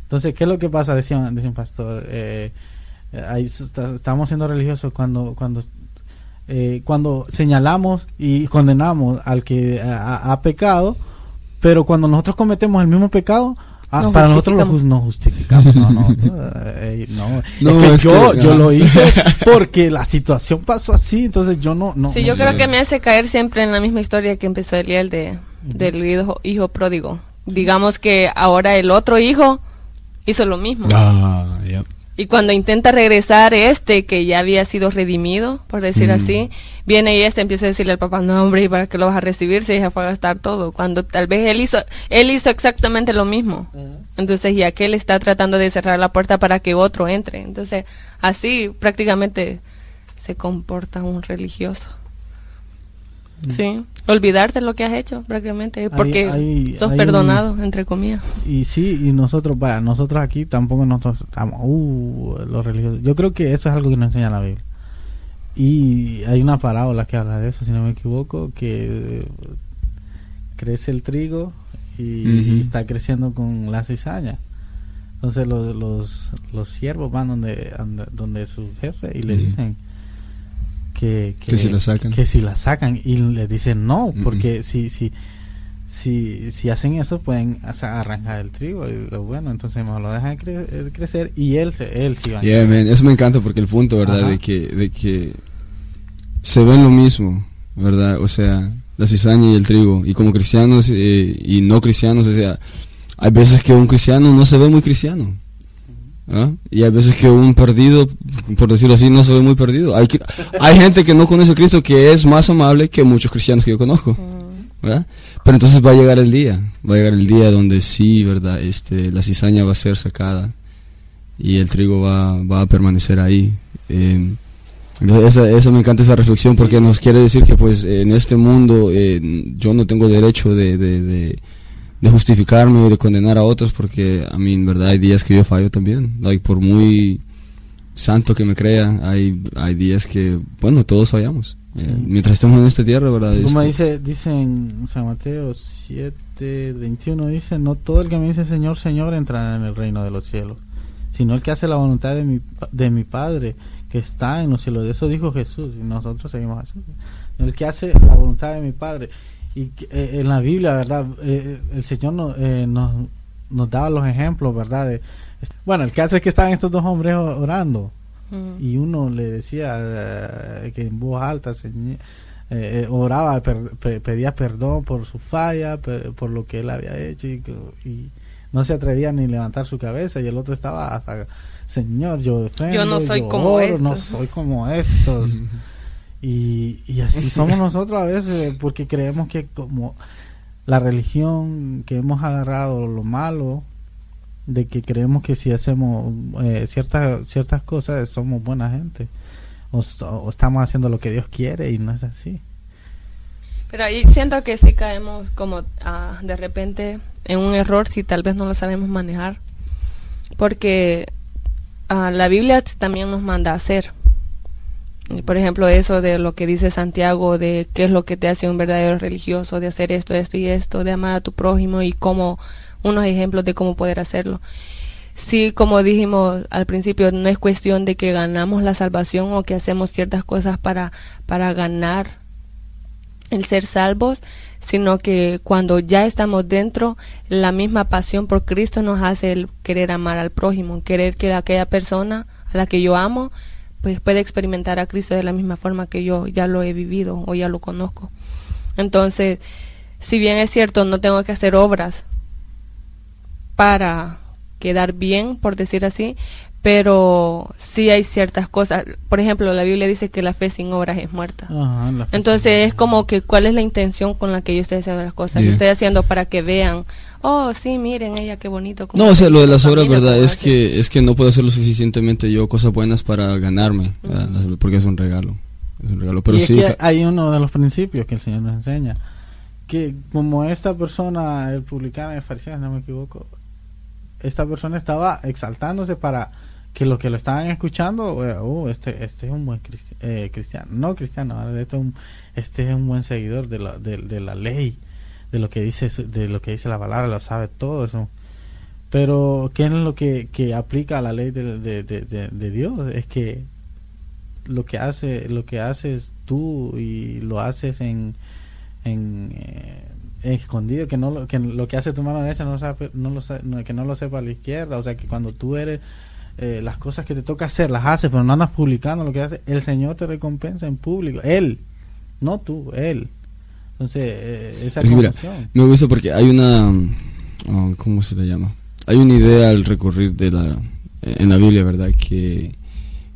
Entonces, ¿qué es lo que pasa? Decía, decía un pastor, eh, ahí está, estamos siendo religiosos cuando cuando eh, cuando señalamos y condenamos al que ha pecado, pero cuando nosotros cometemos el mismo pecado, ah, no para nosotros lo just, no justificamos. No, no, no, eh, no. no es que es yo, que, yo no. lo hice porque la situación pasó así, entonces yo no... no sí, yo no, creo no. que me hace caer siempre en la misma historia que empezó Eliel de, del hijo, hijo pródigo. Digamos que ahora el otro hijo hizo lo mismo. Ah, yeah. Y cuando intenta regresar este, que ya había sido redimido, por decir mm. así, viene y este empieza a decirle al papá, no hombre, ¿y para qué lo vas a recibir si ya fue a gastar todo? Cuando tal vez él hizo, él hizo exactamente lo mismo. Uh-huh. Entonces, y aquel está tratando de cerrar la puerta para que otro entre. Entonces, así prácticamente se comporta un religioso. Mm. Sí, olvidarse lo que has hecho prácticamente, porque hay, hay, sos hay perdonado, un, entre comillas. Y sí, y nosotros, vaya, nosotros aquí tampoco nosotros estamos, uh, los religiosos. Yo creo que eso es algo que nos enseña la Biblia. Y hay una parábola que habla de eso, si no me equivoco, que eh, crece el trigo y, uh-huh. y está creciendo con la cizaña. Entonces los los los siervos van donde donde su jefe y le uh-huh. dicen Que, que, que si la sacan que, que si la sacan y le dicen no, porque uh-uh. si si si si hacen eso pueden, o sea, arrancar el trigo y lo bueno, entonces mejor lo dejan cre- crecer y él se él sí va yeah, man. Eso me encanta, porque el punto, verdad, Ajá. de que de que se ven lo mismo, verdad, o sea, la cizaña y el trigo, y como cristianos eh, y no cristianos, o sea, hay veces que un cristiano no se ve muy cristiano. ¿Ah? Y hay veces que un perdido, por decirlo así, no se ve muy perdido. Hay, hay gente que no conoce a Cristo que es más amable que muchos cristianos que yo conozco, ¿verdad? Pero entonces va a llegar el día, va a llegar el día donde sí, ¿verdad? Este, la cizaña va a ser sacada y el trigo va, va a permanecer ahí. Eh, esa, esa me encanta esa reflexión, porque nos quiere decir que, pues, en este mundo eh, yo no tengo derecho de, de, de de justificarme o de condenar a otros, porque a mí, en verdad, hay días que yo fallo también, like, por muy santo que me crea, hay hay días que, bueno, todos fallamos, sí. eh, mientras estemos en esta tierra, verdad. Como dice dicen, o sea, Mateo siete veintiuno dice, no todo el que me dice Señor, Señor entrará en el reino de los cielos, sino el que hace la voluntad de mi de mi Padre que está en los cielos. Eso dijo Jesús y nosotros seguimos así, el que hace la voluntad de mi Padre. Y eh, en la Biblia, ¿verdad? Eh, el Señor no, eh, nos, nos daba los ejemplos, ¿verdad? De, bueno, el caso es que estaban estos dos hombres orando. Uh-huh. Y uno le decía eh, que en voz alta se, eh, eh, oraba, per, pe, pedía perdón por su falla, per, por lo que él había hecho. Y, y no se atrevía ni levantar su cabeza. Y el otro estaba hasta, Señor, yo defendo, yo no soy yo como oro, estos. No soy como estos. Uh-huh. Y, y así somos nosotros a veces, porque creemos que como la religión que hemos agarrado, lo malo, de que creemos que si hacemos eh, ciertas ciertas cosas somos buena gente, o, o estamos haciendo lo que Dios quiere, y no es así. Pero ahí siento que sí caemos como ah, de repente en un error si tal vez no lo sabemos manejar, porque ah, la Biblia también nos manda a hacer. Por ejemplo, eso de lo que dice Santiago, de qué es lo que te hace un verdadero religioso, de hacer esto, esto y esto, de amar a tu prójimo, y cómo, unos ejemplos de cómo poder hacerlo. Sí, como dijimos al principio, no es cuestión de que ganamos la salvación o que hacemos ciertas cosas para, para ganar el ser salvos, sino que cuando ya estamos dentro, la misma pasión por Cristo nos hace el querer amar al prójimo, querer que aquella persona a la que yo amo pues puede experimentar a Cristo de la misma forma que yo ya lo he vivido o ya lo conozco. Entonces, si bien es cierto, no tengo que hacer obras para quedar bien, por decir así, pero sí hay ciertas cosas. Por ejemplo, la Biblia dice que la fe sin obras es muerta. Ajá, la fe. Entonces, es como que cuál es la intención con la que yo estoy haciendo las cosas. Yeah. Yo estoy haciendo para que vean, oh, sí, miren, ella, qué bonito. No, o sea, lo de las obras, verdad, es que es que no puedo hacer lo suficientemente yo cosas buenas para ganarme, uh-huh. porque es un regalo, es un regalo. Pero y sí, es que hay uno de los principios que el Señor nos enseña, que como esta persona, el publicano y el fariseo, no me equivoco, esta persona estaba exaltándose para que los que lo estaban escuchando, oh, este este es un buen cristi- eh, cristiano, no cristiano, este es un, este es un buen seguidor de la de, de la ley. De lo que dice de lo que dice la palabra, lo sabe todo eso. Pero ¿qué es lo que, que aplica a la ley de, de, de, de, de Dios? Es que lo que hace, lo que haces tú y lo haces en, en, eh, en escondido, que no lo que lo que hace tu mano derecha no lo sabe, no lo sabe, no, que no lo sepa a la izquierda. O sea que cuando tú eres eh, las cosas que te toca hacer las haces, pero no andas publicando lo que haces, el Señor te recompensa en público, él, no tú, él. Entonces eh, esa es, mira, me gusta porque hay una oh, ¿cómo se le llama? Hay una idea al recurrir de la en la Biblia, ¿verdad? Que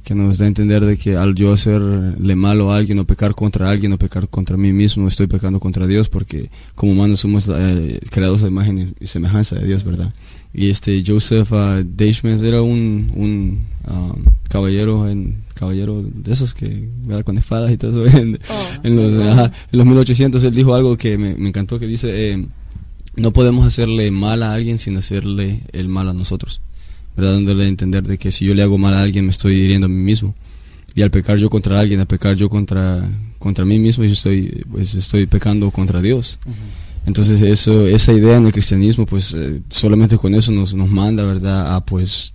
que nos da a entender de que al yo hacerle malo a alguien o pecar contra alguien o pecar contra mí mismo, estoy pecando contra Dios, porque como humanos somos eh, creados a imagen y semejanza de Dios, ¿verdad? Y este Joseph uh, Deishmans era un, un um, caballero en, caballero de esos que, ¿verdad? Con espadas y todo eso. En, oh. en, los, uh, en los mil ochocientos él dijo algo que me, me encantó, que dice, eh, no podemos hacerle mal a alguien sin hacerle el mal a nosotros, ¿verdad? Dándole a entender de que si yo le hago mal a alguien me estoy hiriendo a mí mismo, y al pecar yo contra alguien, al pecar yo contra contra mí mismo, yo estoy pues estoy pecando contra Dios. Uh-huh. Entonces eso, esa idea en el cristianismo, pues eh, solamente con eso nos nos manda, ¿verdad? A pues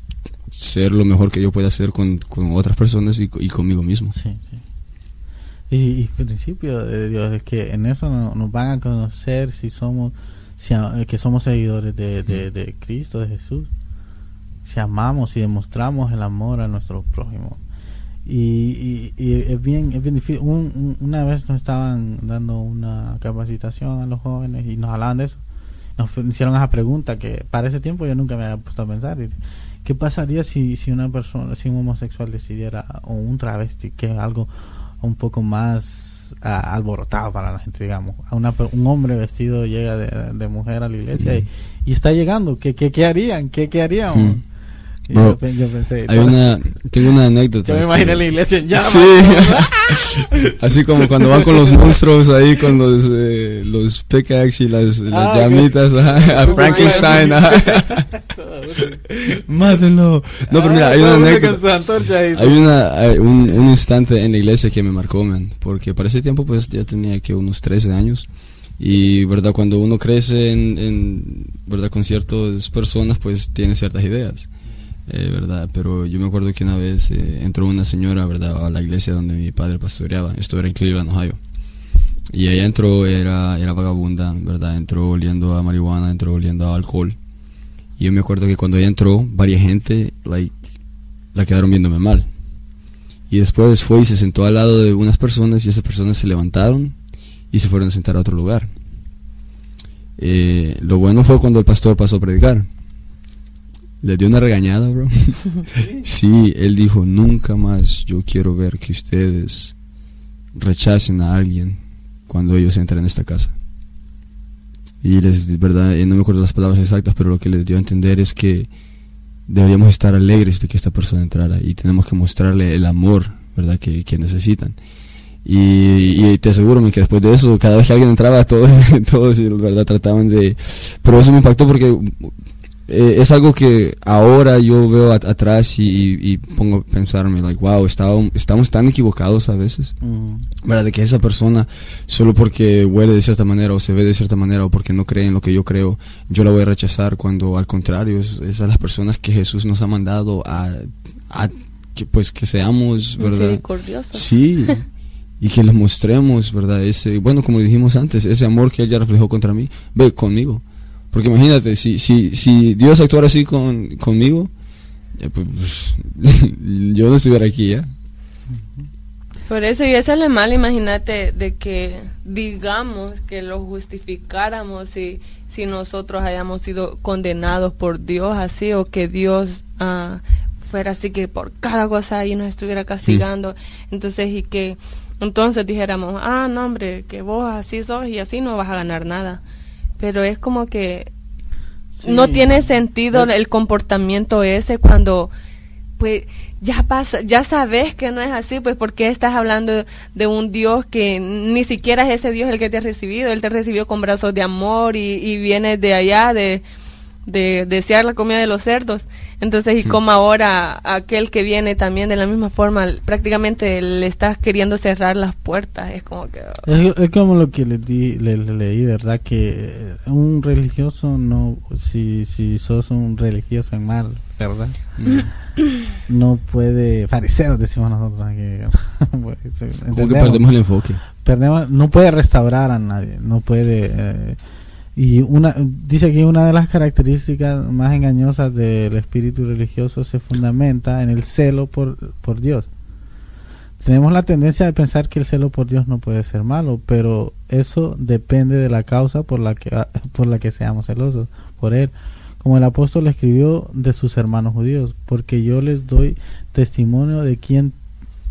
ser lo mejor que yo pueda hacer con, con otras personas y, y conmigo mismo. Sí, sí. Y, y el principio de Dios es que en eso no, nos van a conocer si somos si a, que somos seguidores de, de, de Cristo, de Jesús. Si amamos y demostramos el amor a nuestro prójimo. Y, y, y es bien es bien difícil. Un, un, una vez nos estaban dando una capacitación a los jóvenes y nos hablaban de eso. Nos hicieron esa pregunta que para ese tiempo yo nunca me había puesto a pensar. ¿Qué pasaría si, si una persona, si un homosexual decidiera, o un travesti, que es algo un poco más a, alborotado para la gente, digamos, a una, un hombre vestido llega de, de mujer a la iglesia y, y está llegando? ¿Qué, qué, qué harían? ¿Qué, qué harían? Hmm. Bro, yo, yo pensé, hay una, tengo una anécdota. Yo me imagino en la iglesia en llamas. Sí. Así como cuando van con los monstruos ahí, con los eh, los pickaxe y las, las ah, llamitas, ajá, a Frankenstein. Ajá. Mátenlo. No, pero mira, hay una anécdota. Hay una, hay un, un instante en la iglesia que me marcó, man, porque para ese tiempo pues ya tenía que unos trece años. Y verdad, cuando uno crece en, en verdad con ciertas personas, pues tiene ciertas ideas. Eh, verdad, pero yo me acuerdo que una vez eh, entró una señora, verdad, a la iglesia donde mi padre pastoreaba. Esto era en Cleveland, Ohio. Y ella entró, era era vagabunda, verdad, entró oliendo a marihuana, entró oliendo a alcohol. Y yo me acuerdo que cuando ella entró, varias gente like, la quedaron viéndome mal. Y después fue y se sentó al lado de unas personas, y esas personas se levantaron y se fueron a sentar a otro lugar. Eh, lo bueno fue cuando el pastor pasó a predicar. Le dio una regañada, bro. Sí, él dijo, nunca más yo quiero ver que ustedes rechacen a alguien cuando ellos entran en esta casa. Y les, verdad, no me acuerdo las palabras exactas, pero lo que les dio a entender es que deberíamos estar alegres de que esta persona entrara, y tenemos que mostrarle el amor, verdad, que, que necesitan. Y, y te aseguro que después de eso, cada vez que alguien entraba, todos, todos, verdad, trataban de... Pero eso me impactó porque... Eh, es algo que ahora yo veo at- atrás y, y, y pongo a pensarme, like, wow, estaba, estamos tan equivocados a veces, uh-huh. ¿verdad? De que esa persona, solo porque huele de cierta manera o se ve de cierta manera o porque no cree en lo que yo creo, yo la voy a rechazar, cuando al contrario, es, es a las personas que Jesús nos ha mandado a, a que, pues que seamos, ¿verdad? Misericordiosos. Sí, y que les mostremos, ¿verdad? Ese, bueno, como dijimos antes, ese amor que Él ya reflejó contra mí, ve conmigo. Porque imagínate, si si si Dios actuara así con conmigo, pues, yo no estuviera aquí ya. Por eso, y eso es lo malo, imagínate, de que digamos que lo justificáramos si, si nosotros hayamos sido condenados por Dios así, o que Dios uh, fuera así, que por cada cosa ahí nos estuviera castigando. Mm. Entonces, y que entonces dijéramos, ah, no, hombre, que vos así sos y así no vas a ganar nada. Pero es como que sí, no tiene sentido el comportamiento ese cuando pues ya pasa, ya sabes que no es así, pues porque estás hablando de un Dios que ni siquiera es ese Dios el que te ha recibido. Él te recibió con brazos de amor y, y vienes de allá, de de desear la comida de los cerdos. Entonces, y como ahora aquel que viene también de la misma forma, prácticamente le estás queriendo cerrar las puertas. Es como que es, es como lo que le di, le, le leí, verdad, que un religioso no, si si sos un religioso en mal, verdad, no puede, fariseo decimos nosotros que, como que perdemos el enfoque, perdemos, no puede restaurar a nadie, no puede. Eh, Y una dice que una de las características más engañosas del espíritu religioso se fundamenta en el celo por, por Dios. Tenemos la tendencia de pensar que el celo por Dios no puede ser malo, pero eso depende de la causa por la que, por la que seamos celosos por él. Como el apóstol escribió de sus hermanos judíos, porque yo les doy testimonio de quien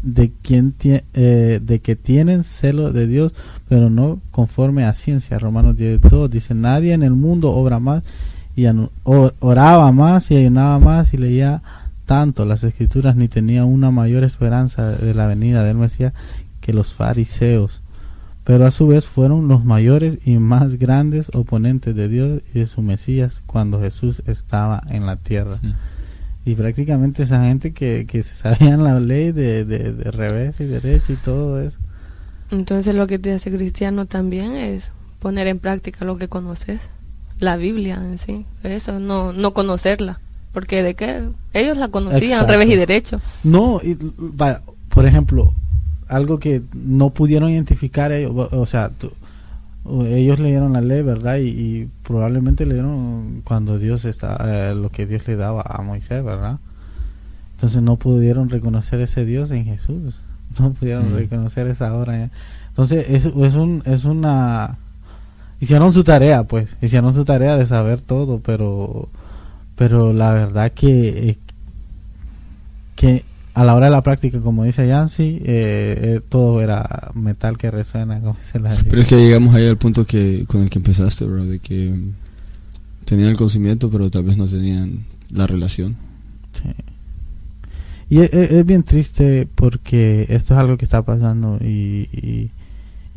de quien tie, eh, de que tienen celo de Dios, pero no conforme a ciencia. Romanos diez dos dice: nadie en el mundo obra más y anu- or- oraba más y ayunaba más y leía tanto las escrituras, ni tenía una mayor esperanza de la venida del Mesías que los fariseos, pero a su vez fueron los mayores y más grandes oponentes de Dios y de su Mesías cuando Jesús estaba en la tierra. Sí. Y prácticamente esa gente que, que se sabían la ley de, de, de revés y derecho y todo eso. Entonces lo que te hace cristiano también es poner en práctica lo que conoces, la Biblia en sí, eso, no no conocerla, porque de qué ellos la conocían. Exacto. Revés y derecho. No, y, vaya, por ejemplo, algo que no pudieron identificar ellos, o sea, tú, ellos leyeron la ley, verdad, y, y probablemente leyeron cuando Dios está eh, lo que Dios le daba a Moisés, verdad. Entonces no pudieron reconocer ese Dios en Jesús, no pudieron mm. reconocer esa obra. Entonces es, es un es una hicieron su tarea, pues hicieron su tarea de saber todo, pero pero la verdad que eh, que a la hora de la práctica, como dice Yancy, eh, eh, todo era metal que resuena, como dice la... Pero es que llegamos ahí al punto que con el que empezaste, bro, de que um, tenían el conocimiento, pero tal vez no tenían la relación. Sí. Y es, es bien triste porque esto es algo que está pasando y, y,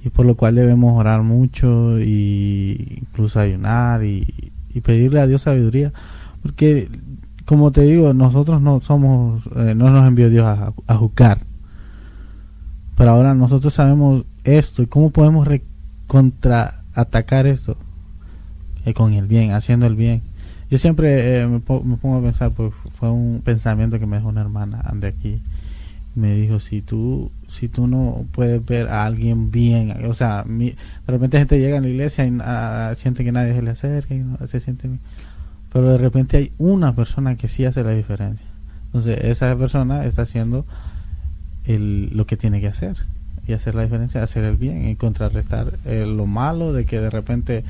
y por lo cual debemos orar mucho y incluso ayunar y, y pedirle a Dios sabiduría, porque... Como te digo, nosotros no somos, eh, no nos envió Dios a, a juzgar. Pero ahora nosotros sabemos esto y cómo podemos re- contraatacar esto eh, con el bien, haciendo el bien. Yo siempre eh, me, po- me pongo a pensar, porque fue un pensamiento que me dejó una hermana de aquí. Me dijo, si tú, si tú no puedes ver a alguien bien, o sea, mi, de repente gente llega a la iglesia y a, siente que nadie se le acerca y no, se siente bien. Pero de repente hay una persona que sí hace la diferencia. Entonces esa persona está haciendo el, lo que tiene que hacer y hacer la diferencia, hacer el bien y contrarrestar eh, lo malo de que de repente,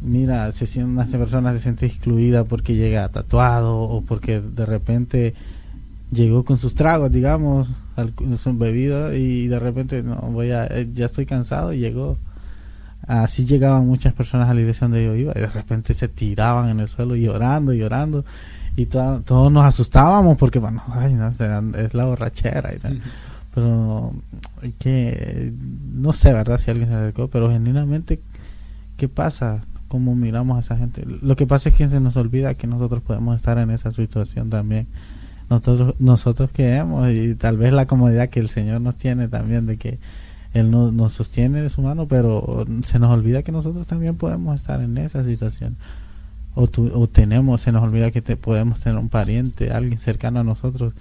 mira, si una persona se siente excluida porque llega tatuado o porque de repente llegó con sus tragos, digamos, sus bebidas y de repente no voy a, ya estoy cansado y llegó. Así llegaban muchas personas a la iglesia donde yo iba y de repente se tiraban en el suelo llorando, llorando y to- todos nos asustábamos porque bueno, ay, no, es la borrachera y, uh-huh. Pero que no sé, verdad, si alguien se acercó, pero genuinamente ¿qué pasa? ¿Cómo miramos a esa gente? Lo que pasa es que se nos olvida que nosotros podemos estar en esa situación también. Nosotros nosotros queremos y tal vez la comodidad que el Señor nos tiene también de que Él no, nos sostiene de su mano, pero se nos olvida que nosotros también podemos estar en esa situación. O, tu, o tenemos, se nos olvida que te, podemos tener un pariente, alguien cercano a nosotros.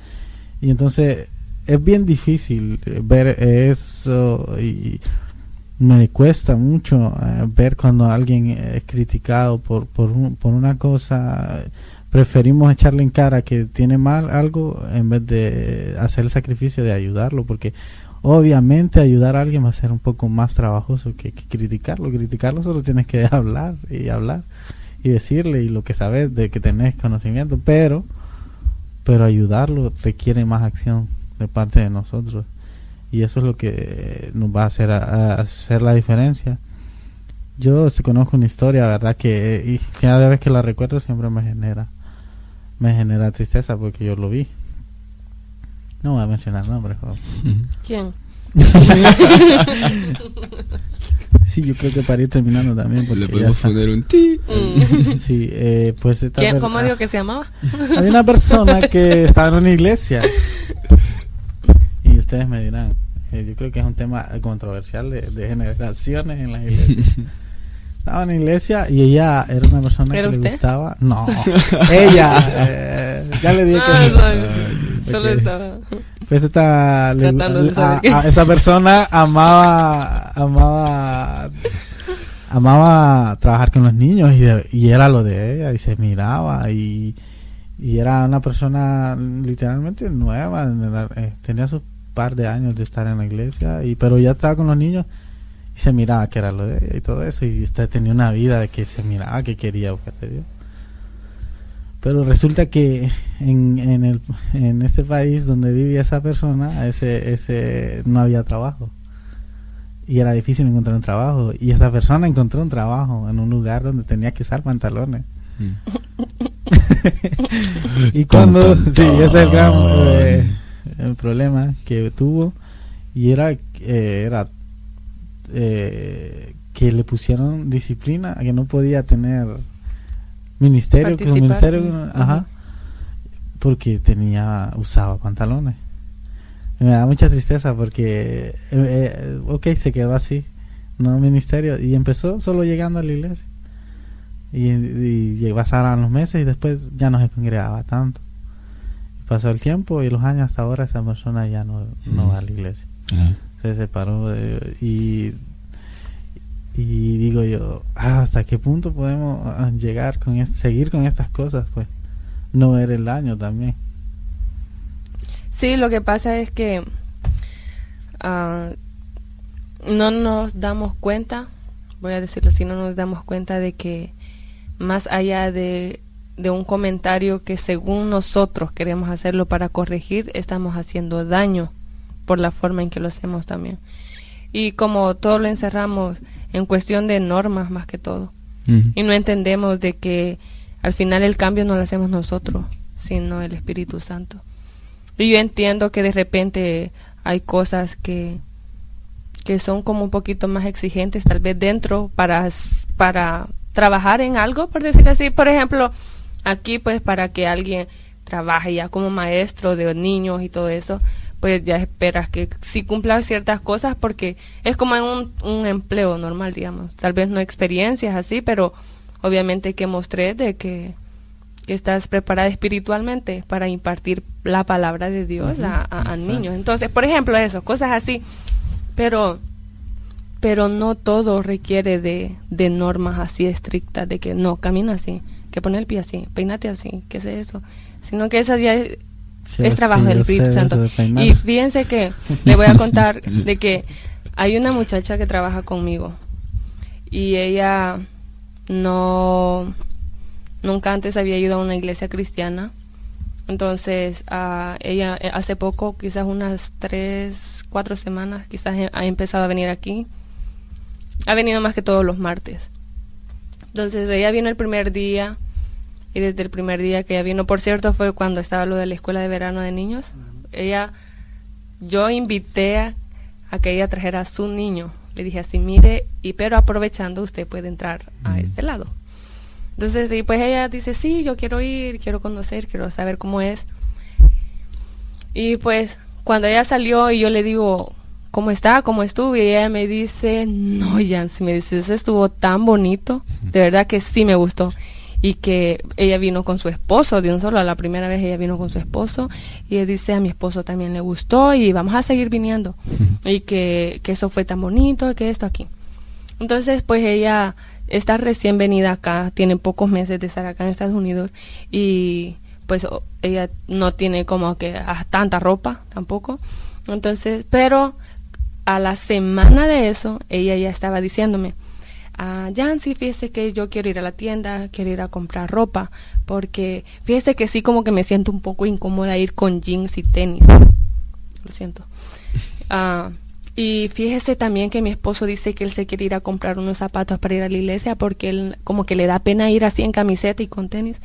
Y entonces es bien difícil ver eso y me cuesta mucho eh, ver cuando alguien es criticado por, por, un, por una cosa. Preferimos echarle en cara que tiene mal algo en vez de hacer el sacrificio de ayudarlo, porque... Obviamente ayudar a alguien va a ser un poco más trabajoso que, que criticarlo. Criticarlo solo tienes que hablar y hablar y decirle y lo que sabes de que tenés conocimiento, pero pero ayudarlo requiere más acción de parte de nosotros y eso es lo que nos va a hacer a, a hacer la diferencia. Yo si conozco una historia, verdad, que y cada vez que la recuerdo siempre me genera me genera tristeza porque yo lo vi. No voy a mencionar nombres. ¿Quién? Sí, yo creo que para ir terminando también. Le podemos poner un ti. Sí, eh, pues esta ¿Quién, ver... ¿Cómo digo que se llamaba? Había una persona que estaba en una iglesia. Y ustedes me dirán, eh, yo creo que es un tema controversial de, de generaciones en las iglesias. Estaba en la iglesia y ella era una persona que usted? le gustaba. No, ella. Eh, ya le dije no, que. No, no, solo estaba. Pues esta, le, a, a, esta persona amaba amaba amaba trabajar con los niños y, de, y era lo de ella y se miraba y, y era una persona literalmente nueva, tenía sus par de años de estar en la iglesia y pero ya estaba con los niños y se miraba que era lo de ella y todo eso y usted tenía una vida de que se miraba que quería buscar de Dios. Pero resulta que en en el en este país donde vivía esa persona, ese ese no había trabajo. Y era difícil encontrar un trabajo. Y esta persona encontró un trabajo en un lugar donde tenía que usar pantalones. Mm. Y cuando... Tan, tan, tan. Sí, ese es el gran eh, el problema que tuvo. Y era, eh, era eh, que le pusieron disciplina, que no podía tener... ministerio, con ministerio, ¿no? Ajá, porque tenía, usaba pantalones. Me da mucha tristeza porque, eh, eh, ok, se quedó así, no ministerio, y empezó solo llegando a la iglesia. Y, y, y pasaron los meses y después ya no se congregaba tanto. Pasó el tiempo y los años hasta ahora esa persona ya no, no va a la iglesia. Uh-huh. Se separó de, y... y digo yo, ah, ¿hasta qué punto podemos llegar con este, seguir con estas cosas? Pues no ver el daño también. Sí, lo que pasa es que uh, no nos damos cuenta, voy a decirlo así, no nos damos cuenta de que más allá de, de un comentario que según nosotros queremos hacerlo para corregir, estamos haciendo daño por la forma en que lo hacemos también. Y como todo lo encerramos en cuestión de normas más que todo. Uh-huh. Y no entendemos de que al final el cambio no lo hacemos nosotros, sino el Espíritu Santo. Y yo entiendo que de repente hay cosas que, que son como un poquito más exigentes, tal vez dentro, para, para trabajar en algo, por decir así. Por ejemplo, aquí pues para que alguien trabaje ya como maestro de niños y todo eso, pues ya esperas que si cumplas ciertas cosas porque es como en un, un empleo normal, digamos. Tal vez no experiencias así, pero obviamente que mostré de que, que estás preparada espiritualmente para impartir la palabra de Dios uh-huh. a, a, a niños. Entonces, por ejemplo, eso, cosas así. Pero pero no todo requiere de, de normas así estrictas, de que no, camina así, que pone el pie así, peínate así, qué sé eso. Sino que esas ya... es, Sí, es trabajo sí, del Espíritu sé, Santo. Y fíjense que le voy a contar de que hay una muchacha que trabaja conmigo y ella no nunca antes había ido a una iglesia cristiana. Entonces uh, ella hace poco, quizás unas tres, cuatro semanas, quizás ha empezado a venir aquí. Ha venido más que todos los martes. Entonces ella vino el primer día. Y desde el primer día que ella vino, por cierto, fue cuando estaba lo de la escuela de verano de niños. Ella, yo invité a, a que ella trajera a su niño. Le dije así, mire, y pero aprovechando usted puede entrar a este lado. Entonces, y pues ella dice, sí, yo quiero ir, quiero conocer, quiero saber cómo es. Y pues cuando ella salió y yo le digo, ¿cómo está? ¿Cómo estuvo? Y ella me dice, no, Yancy, me dice, eso estuvo tan bonito, de verdad que sí me gustó. Y que ella vino con su esposo de un solo, la primera vez ella vino con su esposo y él dice a mi esposo también le gustó y vamos a seguir viniendo y que, que eso fue tan bonito, que esto aquí. Entonces pues ella está recién venida acá, tiene pocos meses de estar acá en Estados Unidos y pues ella no tiene como que tanta ropa tampoco, entonces, pero a la semana de eso ella ya estaba diciéndome, a Yancy, fíjese que yo quiero ir a la tienda, quiero ir a comprar ropa, porque fíjese que sí como que me siento un poco incómoda ir con jeans y tenis, lo siento. Uh, y fíjese también que mi esposo dice que él se quiere ir a comprar unos zapatos para ir a la iglesia, porque él como que le da pena ir así en camiseta y con tenis.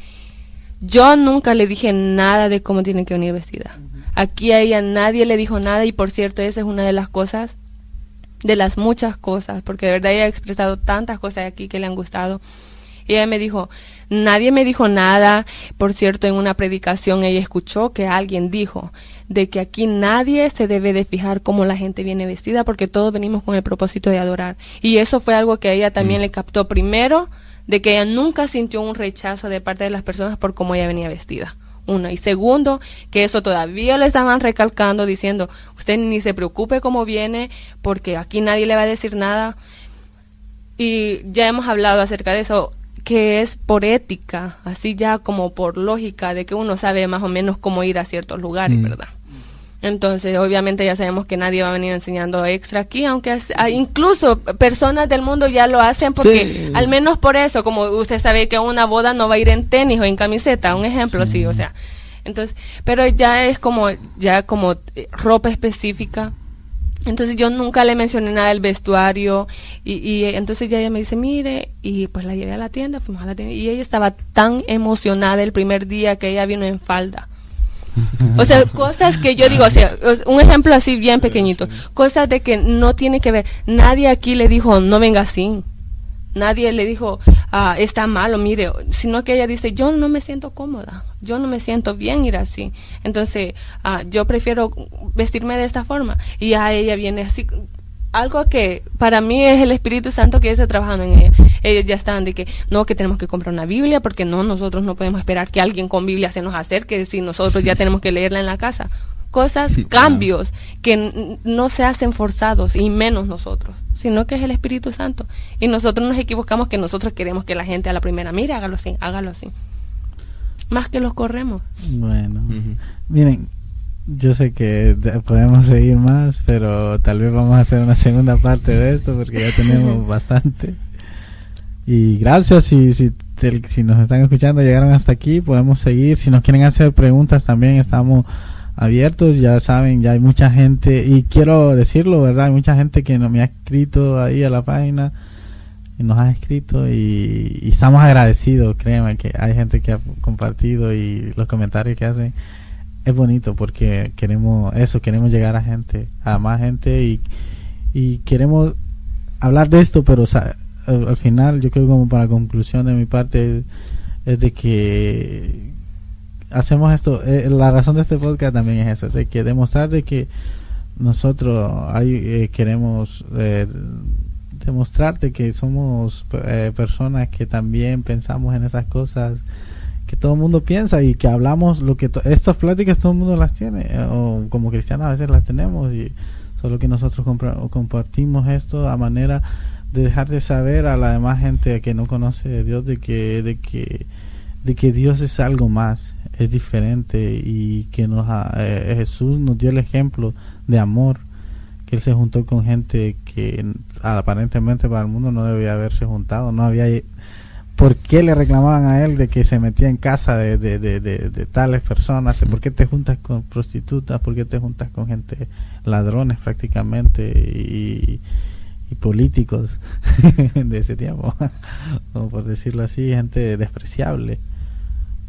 Yo nunca le dije nada de cómo tiene que venir vestida. Aquí a ella nadie le dijo nada, y por cierto, esa es una de las cosas, de las muchas cosas, porque de verdad ella ha expresado tantas cosas aquí que le han gustado. Ella me dijo, nadie me dijo nada. Por cierto, en una predicación ella escuchó que alguien dijo de que aquí nadie se debe de fijar cómo la gente viene vestida, porque todos venimos con el propósito de adorar. Y eso fue algo que a ella también mm. le captó, primero, de que ella nunca sintió un rechazo de parte de las personas por cómo ella venía vestida. Uno. Y segundo, que eso todavía lo estaban recalcando, diciendo, usted ni se preocupe cómo viene, porque aquí nadie le va a decir nada. Y ya hemos hablado acerca de eso, que es por ética, así ya como por lógica, de que uno sabe más o menos cómo ir a ciertos lugares, mm. ¿verdad? Entonces, obviamente ya sabemos que nadie va a venir enseñando extra aquí, aunque es, incluso personas del mundo ya lo hacen porque, sí. al menos por eso, como usted sabe que a una boda no va a ir en tenis o en camiseta, un ejemplo, sí, sí o sea. Entonces, pero ya es como, ya como ropa específica. Entonces yo nunca le mencioné nada del vestuario y, y entonces ya ella me dice, mire, y pues la llevé a la tienda, fuimos a la tienda y ella estaba tan emocionada el primer día que ella vino en falda. O sea, cosas que yo digo, o sea, un ejemplo así bien pequeñito, cosas de que no tiene que ver, nadie aquí le dijo, no venga así, nadie le dijo, ah, está malo, mire, sino que ella dice, yo no me siento cómoda, yo no me siento bien ir así, entonces ah, yo prefiero vestirme de esta forma, y a ella viene así, algo que para mí es el Espíritu Santo que está trabajando en ella. Ellos ya están de que, no, que tenemos que comprar una Biblia, porque no, nosotros no podemos esperar que alguien con Biblia se nos acerque, si nosotros ya tenemos que leerla en la casa, cosas, sí, cambios claro. que n- no se hacen forzados, y menos nosotros, sino que es el Espíritu Santo, y nosotros nos equivocamos, que nosotros queremos que la gente a la primera, mire, hágalo así, hágalo así, más que los corremos. Bueno, uh-huh. miren, yo sé que podemos seguir más, pero tal vez vamos a hacer una segunda parte de esto, porque ya tenemos bastante. Y gracias, si, si, te, si nos están escuchando, llegaron hasta aquí, podemos seguir. Si nos quieren hacer preguntas también, estamos abiertos, ya saben, ya hay mucha gente, y quiero decirlo, ¿verdad? Hay mucha gente que nos, me ha escrito ahí a la página, y nos ha escrito, y, y estamos agradecidos, créeme, que hay gente que ha compartido, y los comentarios que hacen, es bonito, porque queremos eso, queremos llegar a gente, a más gente, y, y queremos hablar de esto, pero, o sea, al final yo creo, como para conclusión de mi parte, es de que hacemos esto, eh, la razón de este podcast también es eso, de que demostrar de que nosotros hay, eh, queremos eh, demostrarte que somos eh, personas que también pensamos en esas cosas que todo el mundo piensa, y que hablamos lo que to- estas pláticas todo el mundo las tiene, eh, o como cristianos a veces las tenemos, y solo que nosotros compra- compartimos esto a manera de dejar de saber a la demás gente que no conoce de Dios de que de que de que Dios es algo más, es diferente, y que nos eh, Jesús nos dio el ejemplo de amor, que él se juntó con gente que aparentemente para el mundo no debía haberse juntado, no había, por qué le reclamaban a él de que se metía en casa de de de, de, de tales personas, de por qué te juntas con prostitutas, por qué te juntas con gente ladrones prácticamente, y y políticos de ese tiempo, o por decirlo así, gente despreciable.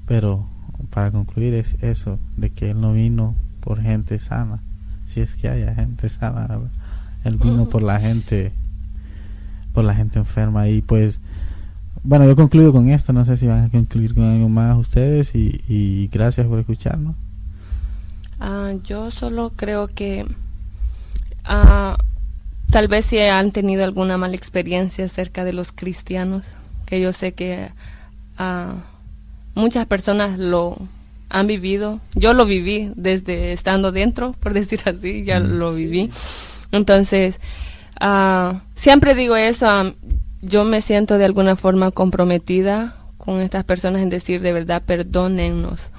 Pero para concluir es eso, de que él no vino por gente sana, si es que haya gente sana, ¿verdad? Él vino por la gente, por la gente enferma. Y pues bueno, yo concluyo con esto, no sé si van a concluir con algo más ustedes, y, y gracias por escucharnos. Uh, yo solo creo que uh, tal vez si han tenido alguna mala experiencia acerca de los cristianos, que yo sé que uh, muchas personas lo han vivido. Yo lo viví desde estando dentro, por decir así, ya mm. lo viví. Entonces, uh, siempre digo eso, um, yo me siento de alguna forma comprometida con estas personas en decir, de verdad, perdónennos,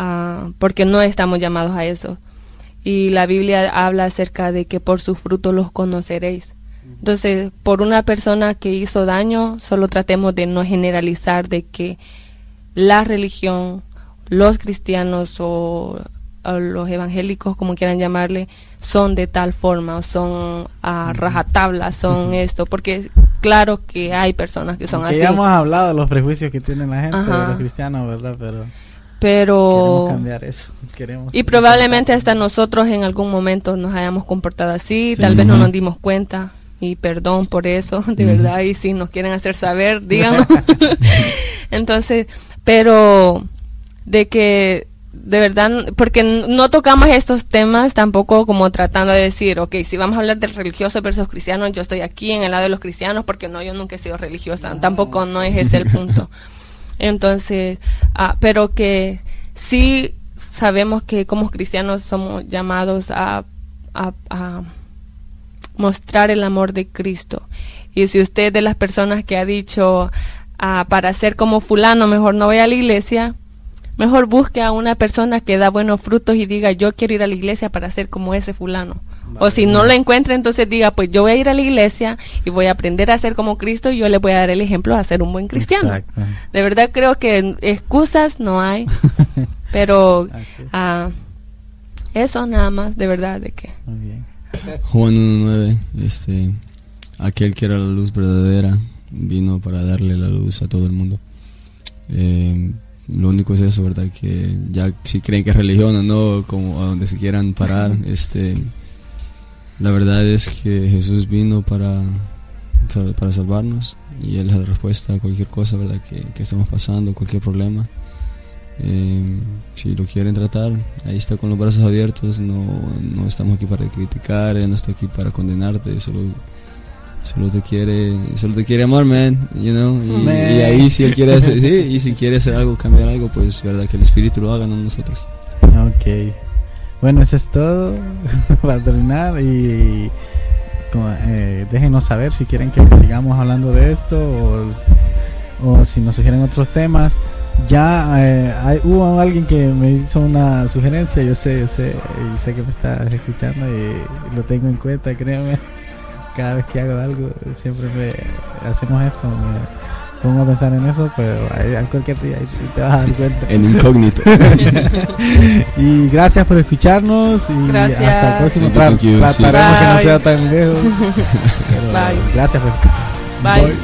uh, porque no estamos llamados a eso. Y la Biblia habla acerca de que por sus frutos los conoceréis. Entonces, por una persona que hizo daño, solo tratemos de no generalizar de que la religión, los cristianos o, o los evangélicos, como quieran llamarle, son de tal forma, o son a rajatabla, son esto, porque claro que hay personas que son Aunque así. Ya hemos hablado de los prejuicios que tiene la gente, ajá, de los cristianos, ¿verdad? Pero... Pero queremos cambiar eso. Queremos y probablemente hasta nosotros en algún momento nos hayamos comportado así, sí. tal vez no nos dimos cuenta. Y perdón por eso, de mm. verdad. Y si nos quieren hacer saber, díganos. Entonces, pero de que de verdad, porque no tocamos estos temas tampoco como tratando de decir, ok, si vamos a hablar de religiosos versus cristianos, yo estoy aquí en el lado de los cristianos, porque no, yo nunca he sido religiosa, no. tampoco no es ese el punto. Entonces, ah, pero que sí sabemos que como cristianos somos llamados a, a, a mostrar el amor de Cristo. Y si usted es de las personas que ha dicho, ah, para ser como fulano mejor no voy a la iglesia, mejor busque a una persona que da buenos frutos y diga, yo quiero ir a la iglesia para ser como ese fulano. Vale. O si no lo encuentra, entonces diga, pues yo voy a ir a la iglesia y voy a aprender a ser como Cristo y yo le voy a dar el ejemplo a ser un buen cristiano. Exacto. De verdad creo que excusas no hay, pero uh, eso nada más, de verdad, de que. Muy bien. Juan uno nueve, este, aquel que era la luz verdadera vino para darle la luz a todo el mundo. Eh, Lo único es eso, ¿verdad? Que ya si creen que es religión o no, como a donde se quieran parar, este, la verdad es que Jesús vino para, para, para salvarnos y Él es la respuesta a cualquier cosa, ¿verdad? Que, que estamos pasando, cualquier problema. Eh, si lo quieren tratar, ahí está con los brazos abiertos, no, no estamos aquí para criticar, no está aquí para condenarte, solo... Solo te quiere, solo te quiere amar, man, you know, y, man. Y ahí si él quiere hacer, sí, y si quiere hacer algo, cambiar algo, pues verdad que el Espíritu lo haga, no nosotros. Okay, bueno, eso es todo para terminar y eh, déjenos saber si quieren que sigamos hablando de esto o, o si nos sugieren otros temas. Ya eh, hay, hubo alguien que me hizo una sugerencia, yo sé, yo sé, y sé que me estás escuchando y lo tengo en cuenta, créanme. Cada vez que hago algo, siempre me hacemos esto, me pongo a pensar en eso, pero a cualquier día te vas a dar cuenta. En incógnito. Y gracias por escucharnos y gracias. Hasta el próximo trato. Para eso que no sea tan lejos. Pero, bye. Gracias por escucharnos. Bye. Bye.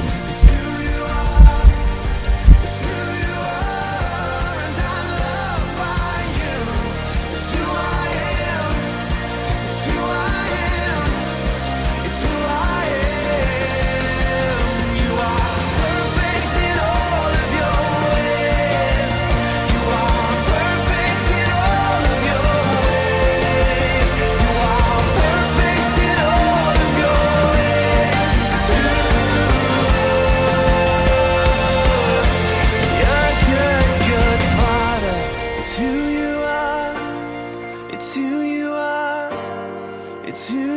It's who you are. It's who